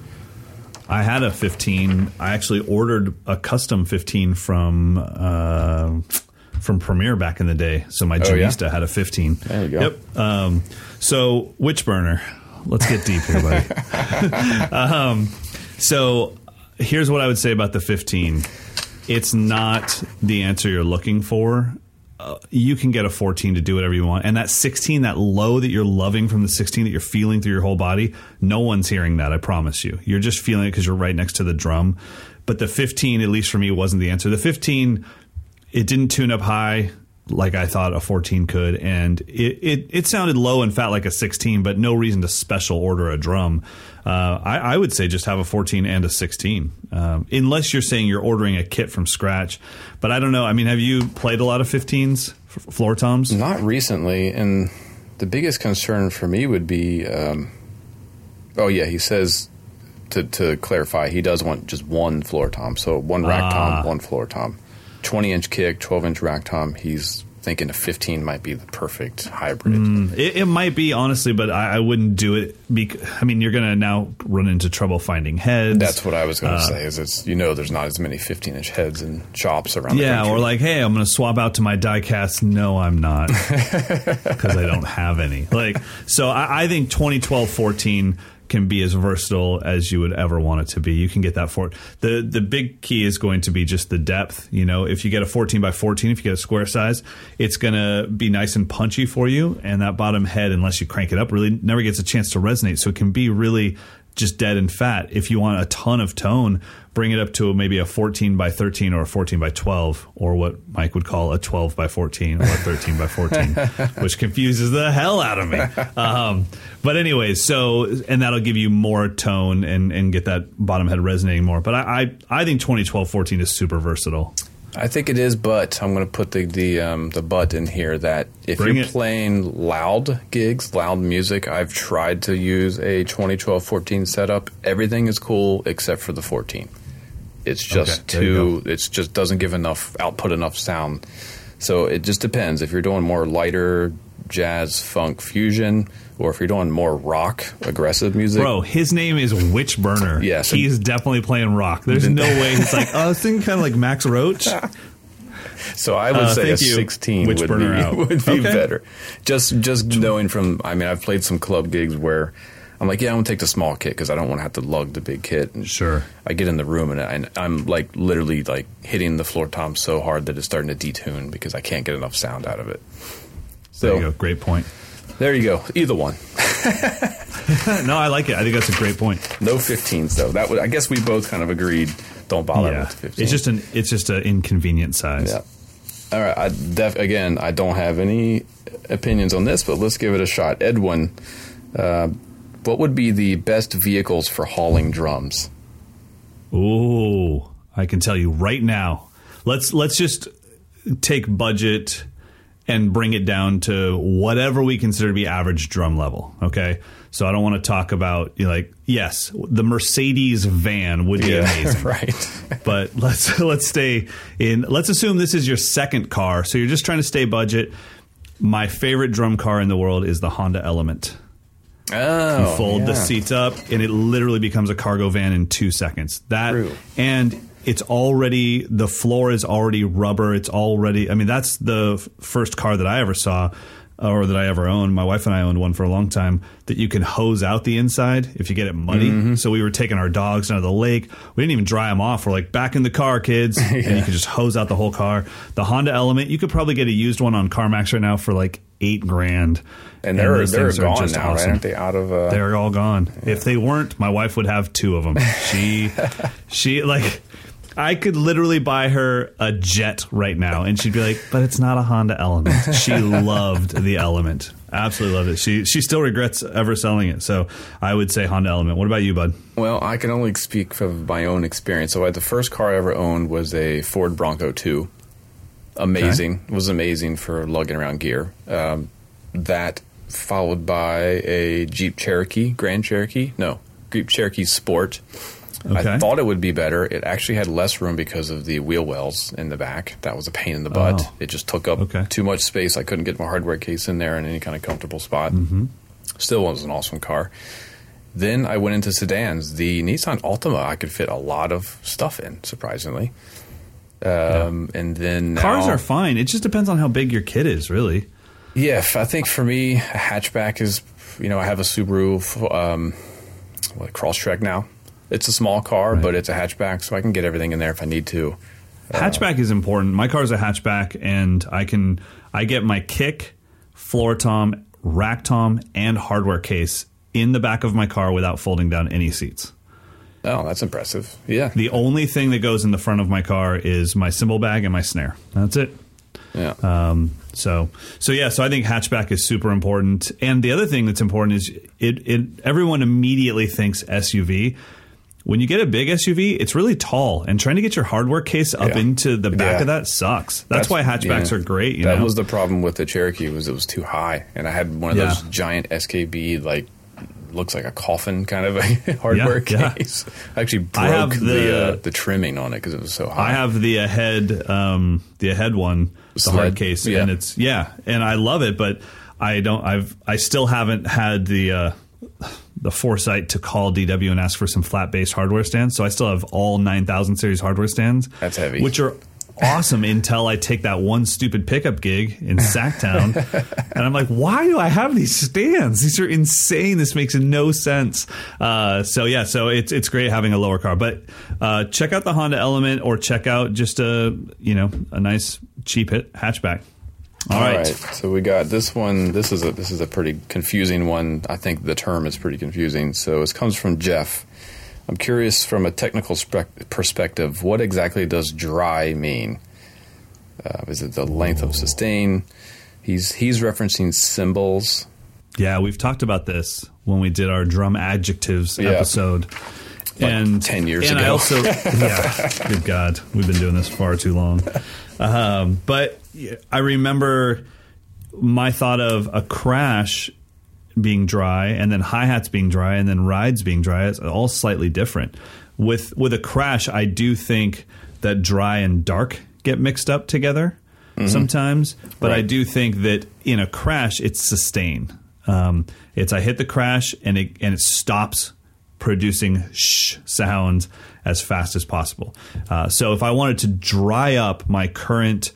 I had a 15. I actually ordered a custom 15 from Premiere back in the day. So my Genista had a 15. There you go. Yep. So witch burner. Let's get deep here, buddy. So here's what I would say about the 15. It's not the answer you're looking for. You can get a 14 to do whatever you want. And that 16, that low that you're loving from the 16 that you're feeling through your whole body, no one's hearing that, I promise you. You're just feeling it because you're right next to the drum. But the 15, at least for me, wasn't the answer. The 15... it didn't tune up high like I thought a 14 could, and it sounded low and fat like a 16, but no reason to special order a drum. I would say just have a 14 and a 16, unless you're saying you're ordering a kit from scratch. But I don't know. I mean, have you played a lot of 15s, floor toms? Not recently, and the biggest concern for me would be, he says, to clarify, he does want just one floor tom, so one rack tom, one floor tom. 20-inch kick, 12-inch rack tom. He's thinking a 15 might be the perfect hybrid. It might be, honestly, but I wouldn't do it. You're going to now run into trouble finding heads. That's what I was going to say. Is it's there's not as many 15-inch heads and chops around the country. Yeah, or like, hey, I'm going to swap out to my die-cast. No, I'm not, because I don't have any. So I think 2012-14 can be as versatile as you would ever want it to be. You can get that for it. The big key is going to be just the depth. If you get a 14x14, if you get a square size, it's going to be nice and punchy for you. And that bottom head, unless you crank it up, really never gets a chance to resonate. So it can be really just dead and fat. If you want a ton of tone, bring it up to maybe a 14x13 or a 14x12, or what Mike would call a 12x14 or a 13x14, which confuses the hell out of me. But anyways, and that'll give you more tone and get that bottom head resonating more. But I think 2012-14 is super versatile. I think it is, but I'm going to put the but in here that if you're playing loud gigs, loud music, I've tried to use a 2012-14 setup. Everything is cool except for the 14. It's just it just doesn't give enough sound. So it just depends. If you're doing more lighter jazz, funk, fusion, or if you're doing more rock, aggressive music. Bro, his name is Witch Burner. Yes. He's definitely playing rock. There's no way he's like, I was thinking kind of like Max Roach. So I would say a 16 would be better. Just knowing I've played some club gigs where I'm like, I'm going to take the small kit because I don't want to have to lug the big kit. And sure. I get in the room and I'm like literally like hitting the floor tom so hard that it's starting to detune because I can't get enough sound out of it. So, there you go. Great point. There you go. Either one. No, I like it. I think that's a great point. No 15s, though. I guess we both kind of agreed. Don't bother with the 15s. It's just an inconvenient size. Yeah. All right. I don't have any opinions on this, but let's give it a shot. Edwin, what would be the best vehicles for hauling drums? Ooh, I can tell you right now. Let's just take budget and bring it down to whatever we consider to be average drum level, okay? So I don't want to talk about, yes, the Mercedes van would be amazing. Right. But let's stay in... Let's assume this is your second car, so you're just trying to stay budget. My favorite drum car in the world is the Honda Element. Oh, you fold the seats up, and it literally becomes a cargo van in 2 seconds. True. And... it's already, the floor is already rubber. It's already, that's the first car that I ever saw or that I ever owned. My wife and I owned one for a long time that you can hose out the inside if you get it muddy. Mm-hmm. So we were taking our dogs down to the lake. We didn't even dry them off. We're like, back in the car, kids. Yeah. And you can just hose out the whole car. The Honda Element, you could probably get a used one on CarMax right now for like $8,000. And they're gone now, awesome. Right? Aren't they out of... They're all gone. Yeah. If they weren't, my wife would have two of them. She I could literally buy her a Jet right now, and she'd be like, but it's not a Honda Element. She loved the Element. Absolutely loved it. She still regrets ever selling it, so I would say Honda Element. What about you, bud? Well, I can only speak from my own experience. So the first car I ever owned was a Ford Bronco 2. Amazing. Okay. It was amazing for lugging around gear. that followed by a Jeep Cherokee, Grand Cherokee. No, Jeep Cherokee Sport. Okay. I thought it would be better. It actually had less room because of the wheel wells in the back. That was a pain in the butt. Oh. It just took up too much space. I couldn't get my hardware case in there in any kind of comfortable spot. Mm-hmm. Still was an awesome car. Then I went into sedans. The Nissan Altima I could fit a lot of stuff in, surprisingly. And then cars are fine. It just depends on how big your kid is, really. Yeah, I think for me, a hatchback is, you know, I have a Subaru Crosstrek now. It's a small car, but it's a hatchback, so I can get everything in there if I need to. Hatchback is important. My car's a hatchback, and I get my kick, floor tom, rack tom, and hardware case in the back of my car without folding down any seats. Oh, that's impressive. Yeah. The only thing that goes in the front of my car is my cymbal bag and my snare. That's it. Yeah. So I think hatchback is super important. And the other thing that's important is everyone immediately thinks SUV. When you get a big SUV, it's really tall, and trying to get your hardware case up into the back of that sucks. That's why hatchbacks are great. That was the problem with the Cherokee, was it was too high, and I had one of those giant SKB, like, looks like a coffin kind of a hardware case. I actually broke the trimming on it because it was so high. I have the Ahead one, the hard case, and it's and I love it, but I still haven't had the foresight to call DW and ask for some flat-based hardware stands. So I still have all 9000 series hardware stands. That's heavy. Which are awesome until I take that one stupid pickup gig in Sacktown. And I'm like, why do I have these stands? These are insane. This makes no sense. So it's great having a lower car. But check out the Honda Element, or check out just a nice, cheap hatchback. All right. So we got this one. This is a pretty confusing one. I think the term is pretty confusing. So this comes from Jeff. I'm curious, from a technical perspective, what exactly does dry mean? Is it the length of sustain? He's referencing cymbals. Yeah, we've talked about this when we did our drum adjectives episode. Like, and 10 years ago. I also, good God, we've been doing this far too long. But I remember my thought of a crash being dry, and then hi-hats being dry, and then rides being dry. It's all slightly different. With a crash, I do think that dry and dark get mixed up together sometimes. But I do think that in a crash, it's sustain. I hit the crash, and it stops producing shh sounds as fast as possible. So if I wanted to dry up my current,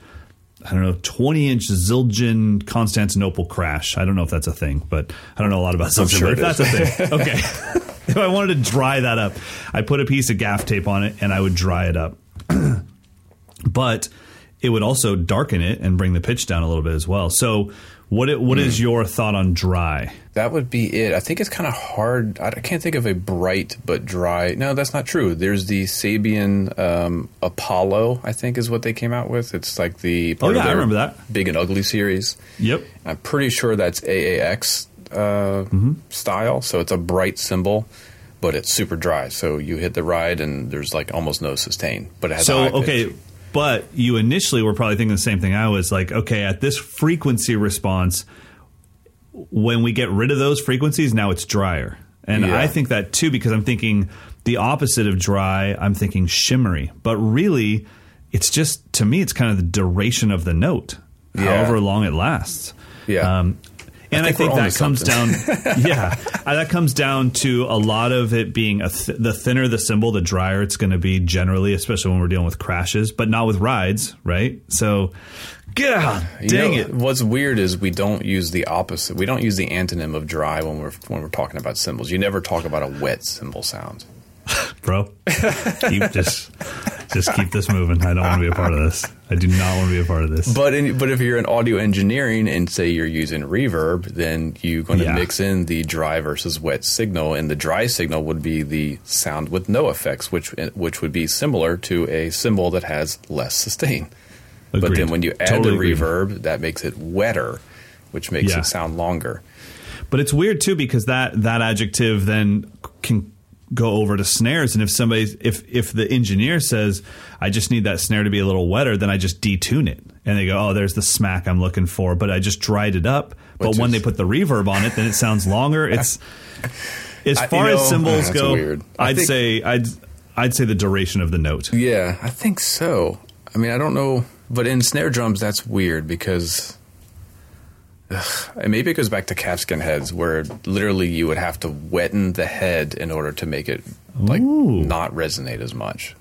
20-inch Zildjian Constantinople crash. I don't know if that's a thing, but I don't know a lot about Zildjian, but that's a thing. Okay. If I wanted to dry that up, I put a piece of gaff tape on it, and I would dry it up. But it would also darken it and bring the pitch down a little bit as well. So what is your thought on dry? That would be it. I think it's kind of hard. I can't think of a bright but dry. No, that's not true. There's the Sabian Apollo, I think, is what they came out with. It's like the part of their, I remember that, Big and Ugly series. Yep. I'm pretty sure that's AAX style. So it's a bright cymbal, but it's super dry. So you hit the ride, and there's like almost no sustain. But it has pitch. But you initially were probably thinking the same thing I was, like, okay, at this frequency response, when we get rid of those frequencies, now it's drier. And I think that too, because I'm thinking the opposite of dry, I'm thinking shimmery. But really, it's just, to me, it's kind of the duration of the note, however long it lasts. Yeah. And I think that comes down, that comes down to a lot of it being the thinner the cymbal, the drier it's going to be generally, especially when we're dealing with crashes, but not with rides, right? So, God, dang it! What's weird is we don't use the opposite. We don't use the antonym of dry when we're talking about cymbals. You never talk about a wet cymbal sound, bro. Just keep this moving. I don't want to be a part of this. I do not want to be a part of this. But if you're in audio engineering and say you're using reverb, then you're going to mix in the dry versus wet signal, and the dry signal would be the sound with no effects, which would be similar to a cymbal that has less sustain. Agreed. But then when you add the reverb, that makes it wetter, which makes it sound longer. But it's weird too, because that adjective then can go over to snares, and if the engineer says, I just need that snare to be a little wetter, then I just detune it, and they go, oh, there's the smack I'm looking for, but I just dried it up, But when they put the reverb on it, then it sounds longer. It's as far as cymbals go, weird. I'd say the duration of the note. Yeah, I think so. I mean, I don't know, but in snare drums, that's weird because and maybe it goes back to calfskin heads, where literally you would have to wetten the head in order to make it like not resonate as much.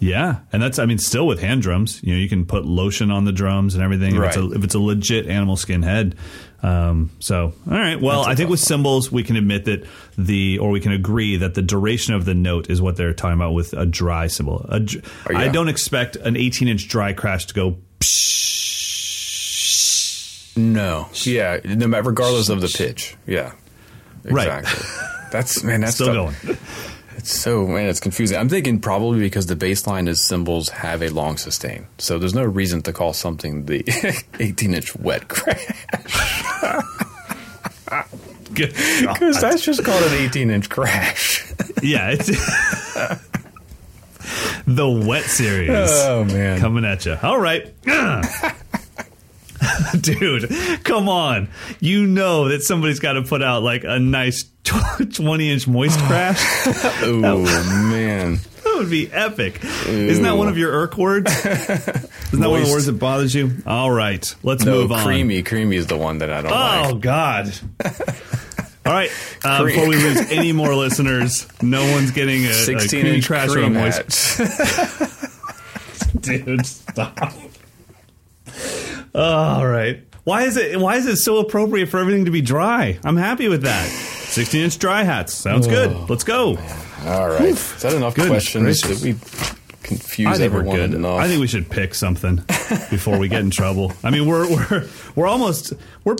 Yeah, and that's, I mean, still with hand drums, you know, you can put lotion on the drums and everything if, right. if it's a legit animal skin head. So, all right, well, I think with cymbals, we can admit that we can agree that the duration of the note is what they're talking about with a dry cymbal. I don't expect an 18-inch dry crash to go psh. No. Yeah, regardless of the pitch. Yeah. Exactly. Right. That's still going. It's confusing. I'm thinking probably because the baseline is cymbals have a long sustain. So there's no reason to call something the 18-inch wet crash. Because that's just called an 18-inch crash. Yeah. It's the wet series. Oh, man. Coming at you. All right. Dude, come on. You know that somebody's got to put out like a nice 20-inch moist crash. Oh, man. That would be epic. Ew. Isn't that one of your irk words? Isn't that one of the words that bothers you? All right. Let's move on. Creamy. Creamy is the one that I don't like. Oh, God. All right. Before we lose any more listeners, no one's getting a 16-inch crash or a moist. Dude, stop. All right. Why is it so appropriate for everything to be dry? I'm happy with that. 16-inch dry hats. Sounds good. Let's go. Man. All right. Oof. Is that enough questions? Did we confuse everyone enough? I think we should pick something before we get in trouble. I mean, we're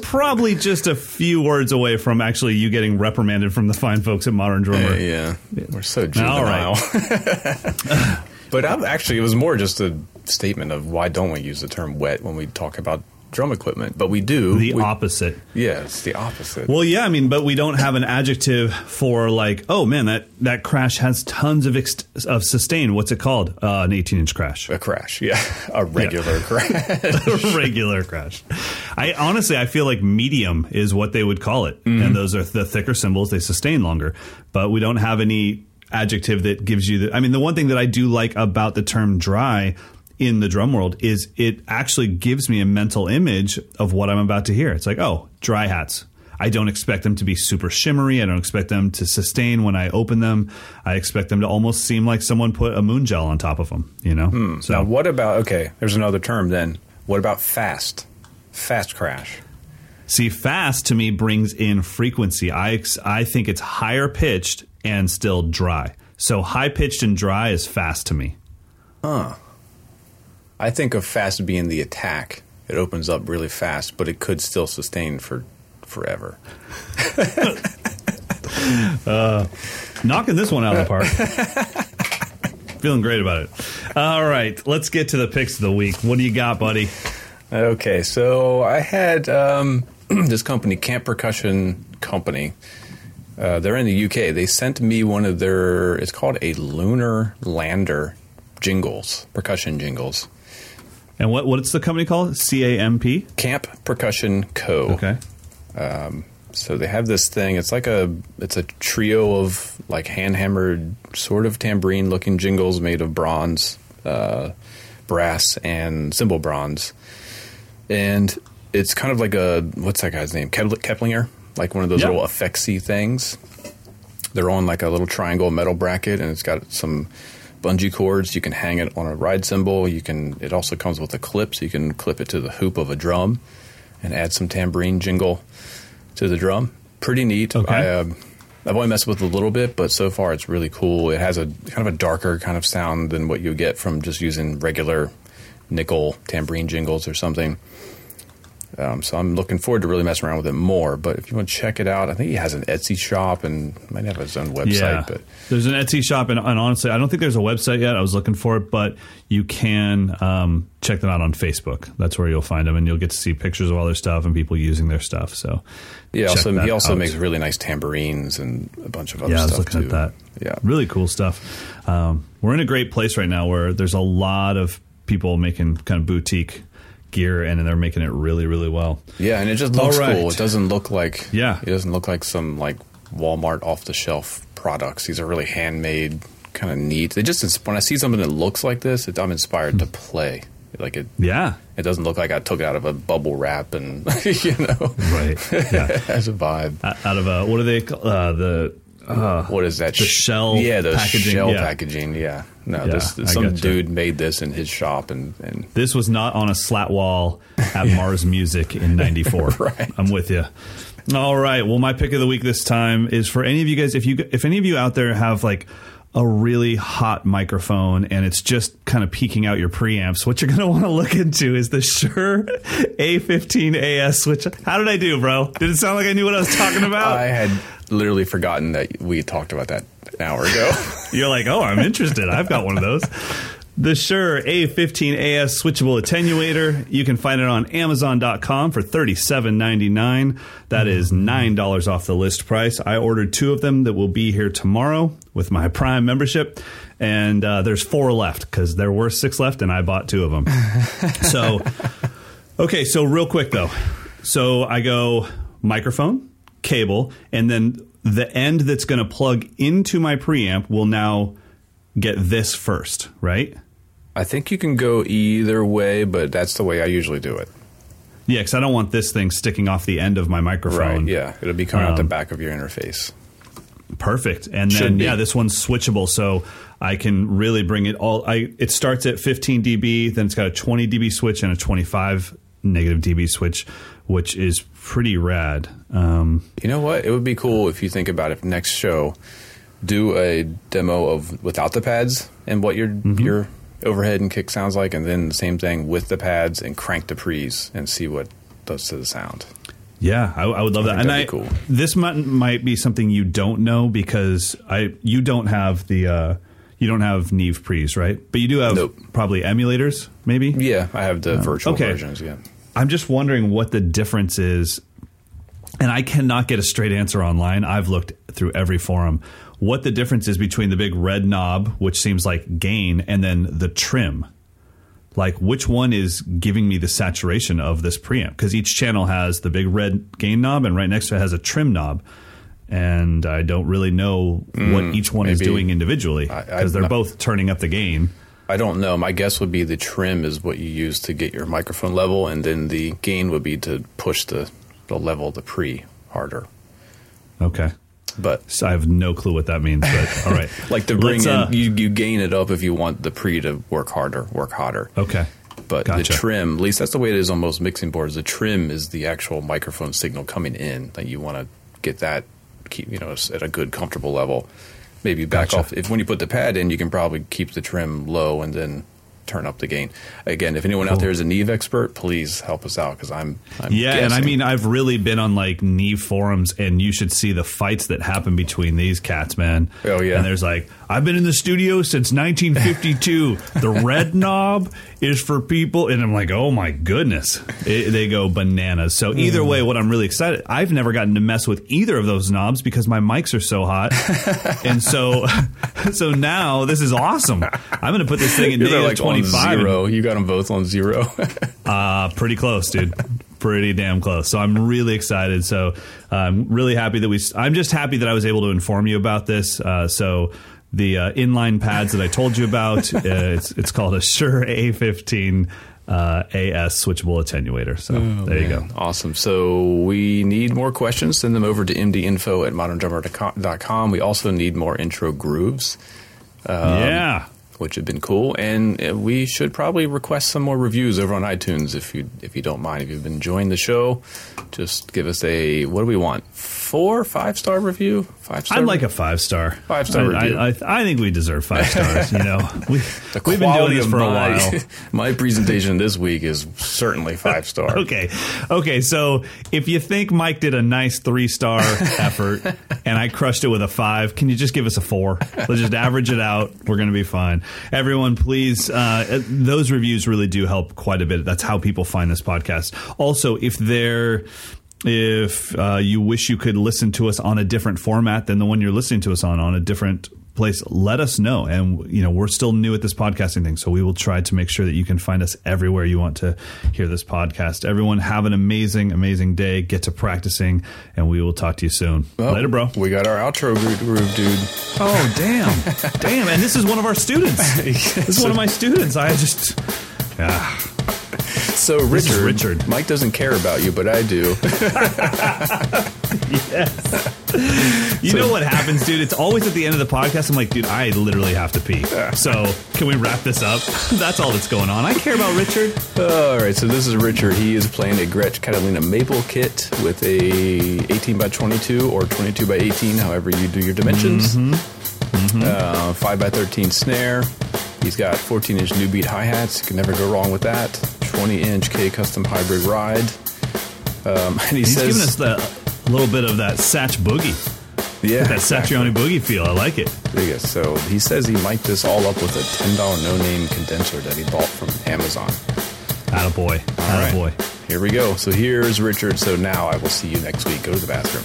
probably just a few words away from actually you getting reprimanded from the fine folks at Modern Drummer. Yeah. We're so juvenile. All right. But it was more just a statement of why don't we use the term wet when we talk about drum equipment, but we do. The opposite. Yeah, it's the opposite. Well, yeah, I mean, but we don't have an adjective for like, oh, man, that crash has tons of sustain. What's it called? An 18-inch crash. A crash, yeah. A regular crash. A regular crash. I feel like medium is what they would call it, and those are the thicker cymbals. They sustain longer, but we don't have any adjective that gives you the one thing that I do like about the term dry in the drum world is it actually gives me a mental image of what I'm about to hear. It's like, oh, dry hats. I don't expect them to be super shimmery. I don't expect them to sustain when I open them. I expect them to almost seem like someone put a moon gel on top of them, you know? So now what about, there's another term then. What about fast? Fast crash. See, fast to me brings in frequency. I think it's higher pitched and still dry. So high pitched and dry is fast to me. Huh. I think of fast being the attack. It opens up really fast, but it could still sustain for forever. Knocking this one out of the park. Feeling great about it. All right, let's get to the picks of the week. What do you got, buddy? Okay, so I had this company, Camp Percussion Company. They're in the UK. They sent me one of their, it's called a Lunar Lander jingles, percussion jingles. And what's the company called? CAMP? Camp Percussion Co. Okay. So they have this thing. It's like a trio of like hand-hammered sort of tambourine-looking jingles made of bronze, brass, and cymbal bronze. And it's kind of like what's that guy's name? Keplinger? Like one of those little effectsy things. They're on like a little triangle metal bracket, and it's got some bungee cords. You can hang it on a ride cymbal. It also comes with a clip, so you can clip it to the hoop of a drum and add some tambourine jingle to the drum. Pretty neat. Okay. I've only messed with it a little bit, but so far it's really cool. It has a kind of a darker kind of sound than what you get from just using regular nickel tambourine jingles or something. So I'm looking forward to really messing around with it more. But if you want to check it out, I think he has an Etsy shop and might have his own website. Yeah, but there's an Etsy shop, and honestly, I don't think there's a website yet. I was looking for it, but you can check them out on Facebook. That's where you'll find them, and you'll get to see pictures of all their stuff and people using their stuff. So yeah, he also makes really nice tambourines and a bunch of other stuff. Yeah, I was looking at that. Yeah, really cool stuff. We're in a great place right now where there's a lot of people making kind of boutique gear, and they're making it really, really well. Yeah, and it just looks cool. It doesn't look like some like Walmart off the shelf products. These are really handmade, kind of neat. They just, when I see something that looks like this, I'm inspired to play. Like it, yeah. It doesn't look like I took it out of a bubble wrap and right? Yeah, as a vibe out of a what is that? The shell, yeah, the packaging. Shell packaging, yeah. No, yeah, this some dude made this in his shop, and this was not on a slat wall at Mars Music in '94. Right. I'm with you. All right. Well, my pick of the week this time is for any of you guys. If any of you out there have like a really hot microphone and it's just kind of peeking out your preamps, what you're going to want to look into is the Shure A15AS switch. How did I do, bro? Did it sound like I knew what I was talking about? I had literally forgotten that we talked about that an hour ago. You're like, oh, I'm interested. I've got one of those. The Shure A15AS switchable attenuator. You can find it on Amazon.com for $37.99. That is $9 off the list price. I ordered two of them that will be here tomorrow with my Prime membership. And there's four left because there were six left and I bought two of them. So real quick though. So I go microphone, cable, and then the end that's going to plug into my preamp will now get this first, right? I think you can go either way, but that's the way I usually do it. Yeah, because I don't want this thing sticking off the end of my microphone. Right, yeah. It'll be coming out the back of your interface. Perfect. And then, this one's switchable, so I can really bring it all. It starts at 15 dB, then it's got a 20 dB switch and a 25 negative dB switch, which is pretty rad. You know what? It would be cool if you think about it next show. Do a demo of without the pads and what your overhead and kick sounds like, and then the same thing with the pads and crank the pre's and see what does to the sound. Yeah, I would love that. And cool. This might be something you don't know because you don't have the you don't have Neve pre's, right? But you do have probably emulators, maybe. Yeah, I have the virtual versions. Yeah, I'm just wondering what the difference is, and I cannot get a straight answer online. I've looked through every forum. What the difference is between the big red knob, which seems like gain, and then the trim. Like, which one is giving me the saturation of this preamp? Because each channel has the big red gain knob, and right next to it has a trim knob. And I don't really know what each one is doing individually, because they're both turning up the gain. I don't know. My guess would be the trim is what you use to get your microphone level, and then the gain would be to push the level of the pre harder. Okay. But so I have no clue what that means. But all right, like to bring in, you gain it up if you want the pre to work harder, work hotter. Okay, but gotcha. The trim, at least that's the way it is on most mixing boards. The trim is the actual microphone signal coming in that you want to get that, keep at a good comfortable level. Maybe back off if when you put the pad in, you can probably keep the trim low and then turn up the gain. Again, if anyone out there is a Neve expert, please help us out because I'm guessing. And I mean, I've really been on like Neve forums, and you should see the fights that happen between these cats, man. Oh yeah. And there's like, I've been in the studio since 1952. The red knob is for people, and I'm like, oh my goodness, they go bananas. So either way, what I'm really excited, I've never gotten to mess with either of those knobs because my mics are so hot, and so now this is awesome. I'm gonna put this thing in negative 25. Zero. You got them both on zero. Pretty close, dude. Pretty damn close. So I'm really excited. So I'm really happy that I'm just happy that I was able to inform you about this. So the inline pads that I told you about, it's called a Shure A15 AS switchable attenuator. So you go. Awesome. So we need more questions. Send them over to mdinfo@moderndrummer.com. We also need more intro grooves. Which have been cool, and we should probably request some more reviews over on iTunes if you don't mind. If you've been enjoying the show, just give us a, what do we want, 4-5-star review? 5-star. I'd like a 5-star. 5-star review. I think we deserve 5 stars. We've been doing this for a while. My presentation this week is certainly 5-star. Okay. So if you think Mike did a nice 3-star effort and I crushed it with a 5, can you just give us a 4? Let's just average it out. We're gonna be fine. Everyone, please, those reviews really do help quite a bit. That's how people find this podcast. Also, if you wish you could listen to us on a different format than the one you're listening to us on a different place, let us know. And, you know, we're still new at this podcasting thing, so we will try to make sure that you can find us everywhere you want to hear this podcast. Everyone have an amazing, amazing day. Get to practicing, and we will talk to you soon. Oh, later, bro. We got our outro groove, dude. Oh, damn. Damn. And this is one of our students. This is one of my students. I just... Yeah. So Richard, Mike doesn't care about you, but I do. Yes. You know what happens, dude? It's always at the end of the podcast. I'm like, dude, I literally have to pee. So can we wrap this up? That's all that's going on. I care about Richard. All right. So this is Richard. He is playing a Gretsch Catalina Maple kit with a 18 by 22 or 22 by 18, however you do your dimensions. Mm-hmm. Mm-hmm. 5 by 13 snare. He's got 14-inch new beat hi-hats. You can never go wrong with that. 20-inch K Custom hybrid ride. And he's says, giving us that little bit of that Satch boogie. Yeah. That exactly. Satriani boogie feel. I like it. Yeah, so he says he mic'd this all up with a $10 no-name condenser that he bought from Amazon. Attaboy. Attaboy. Right. Here we go. So here's Richard. So now I will see you next week. Go to the bathroom.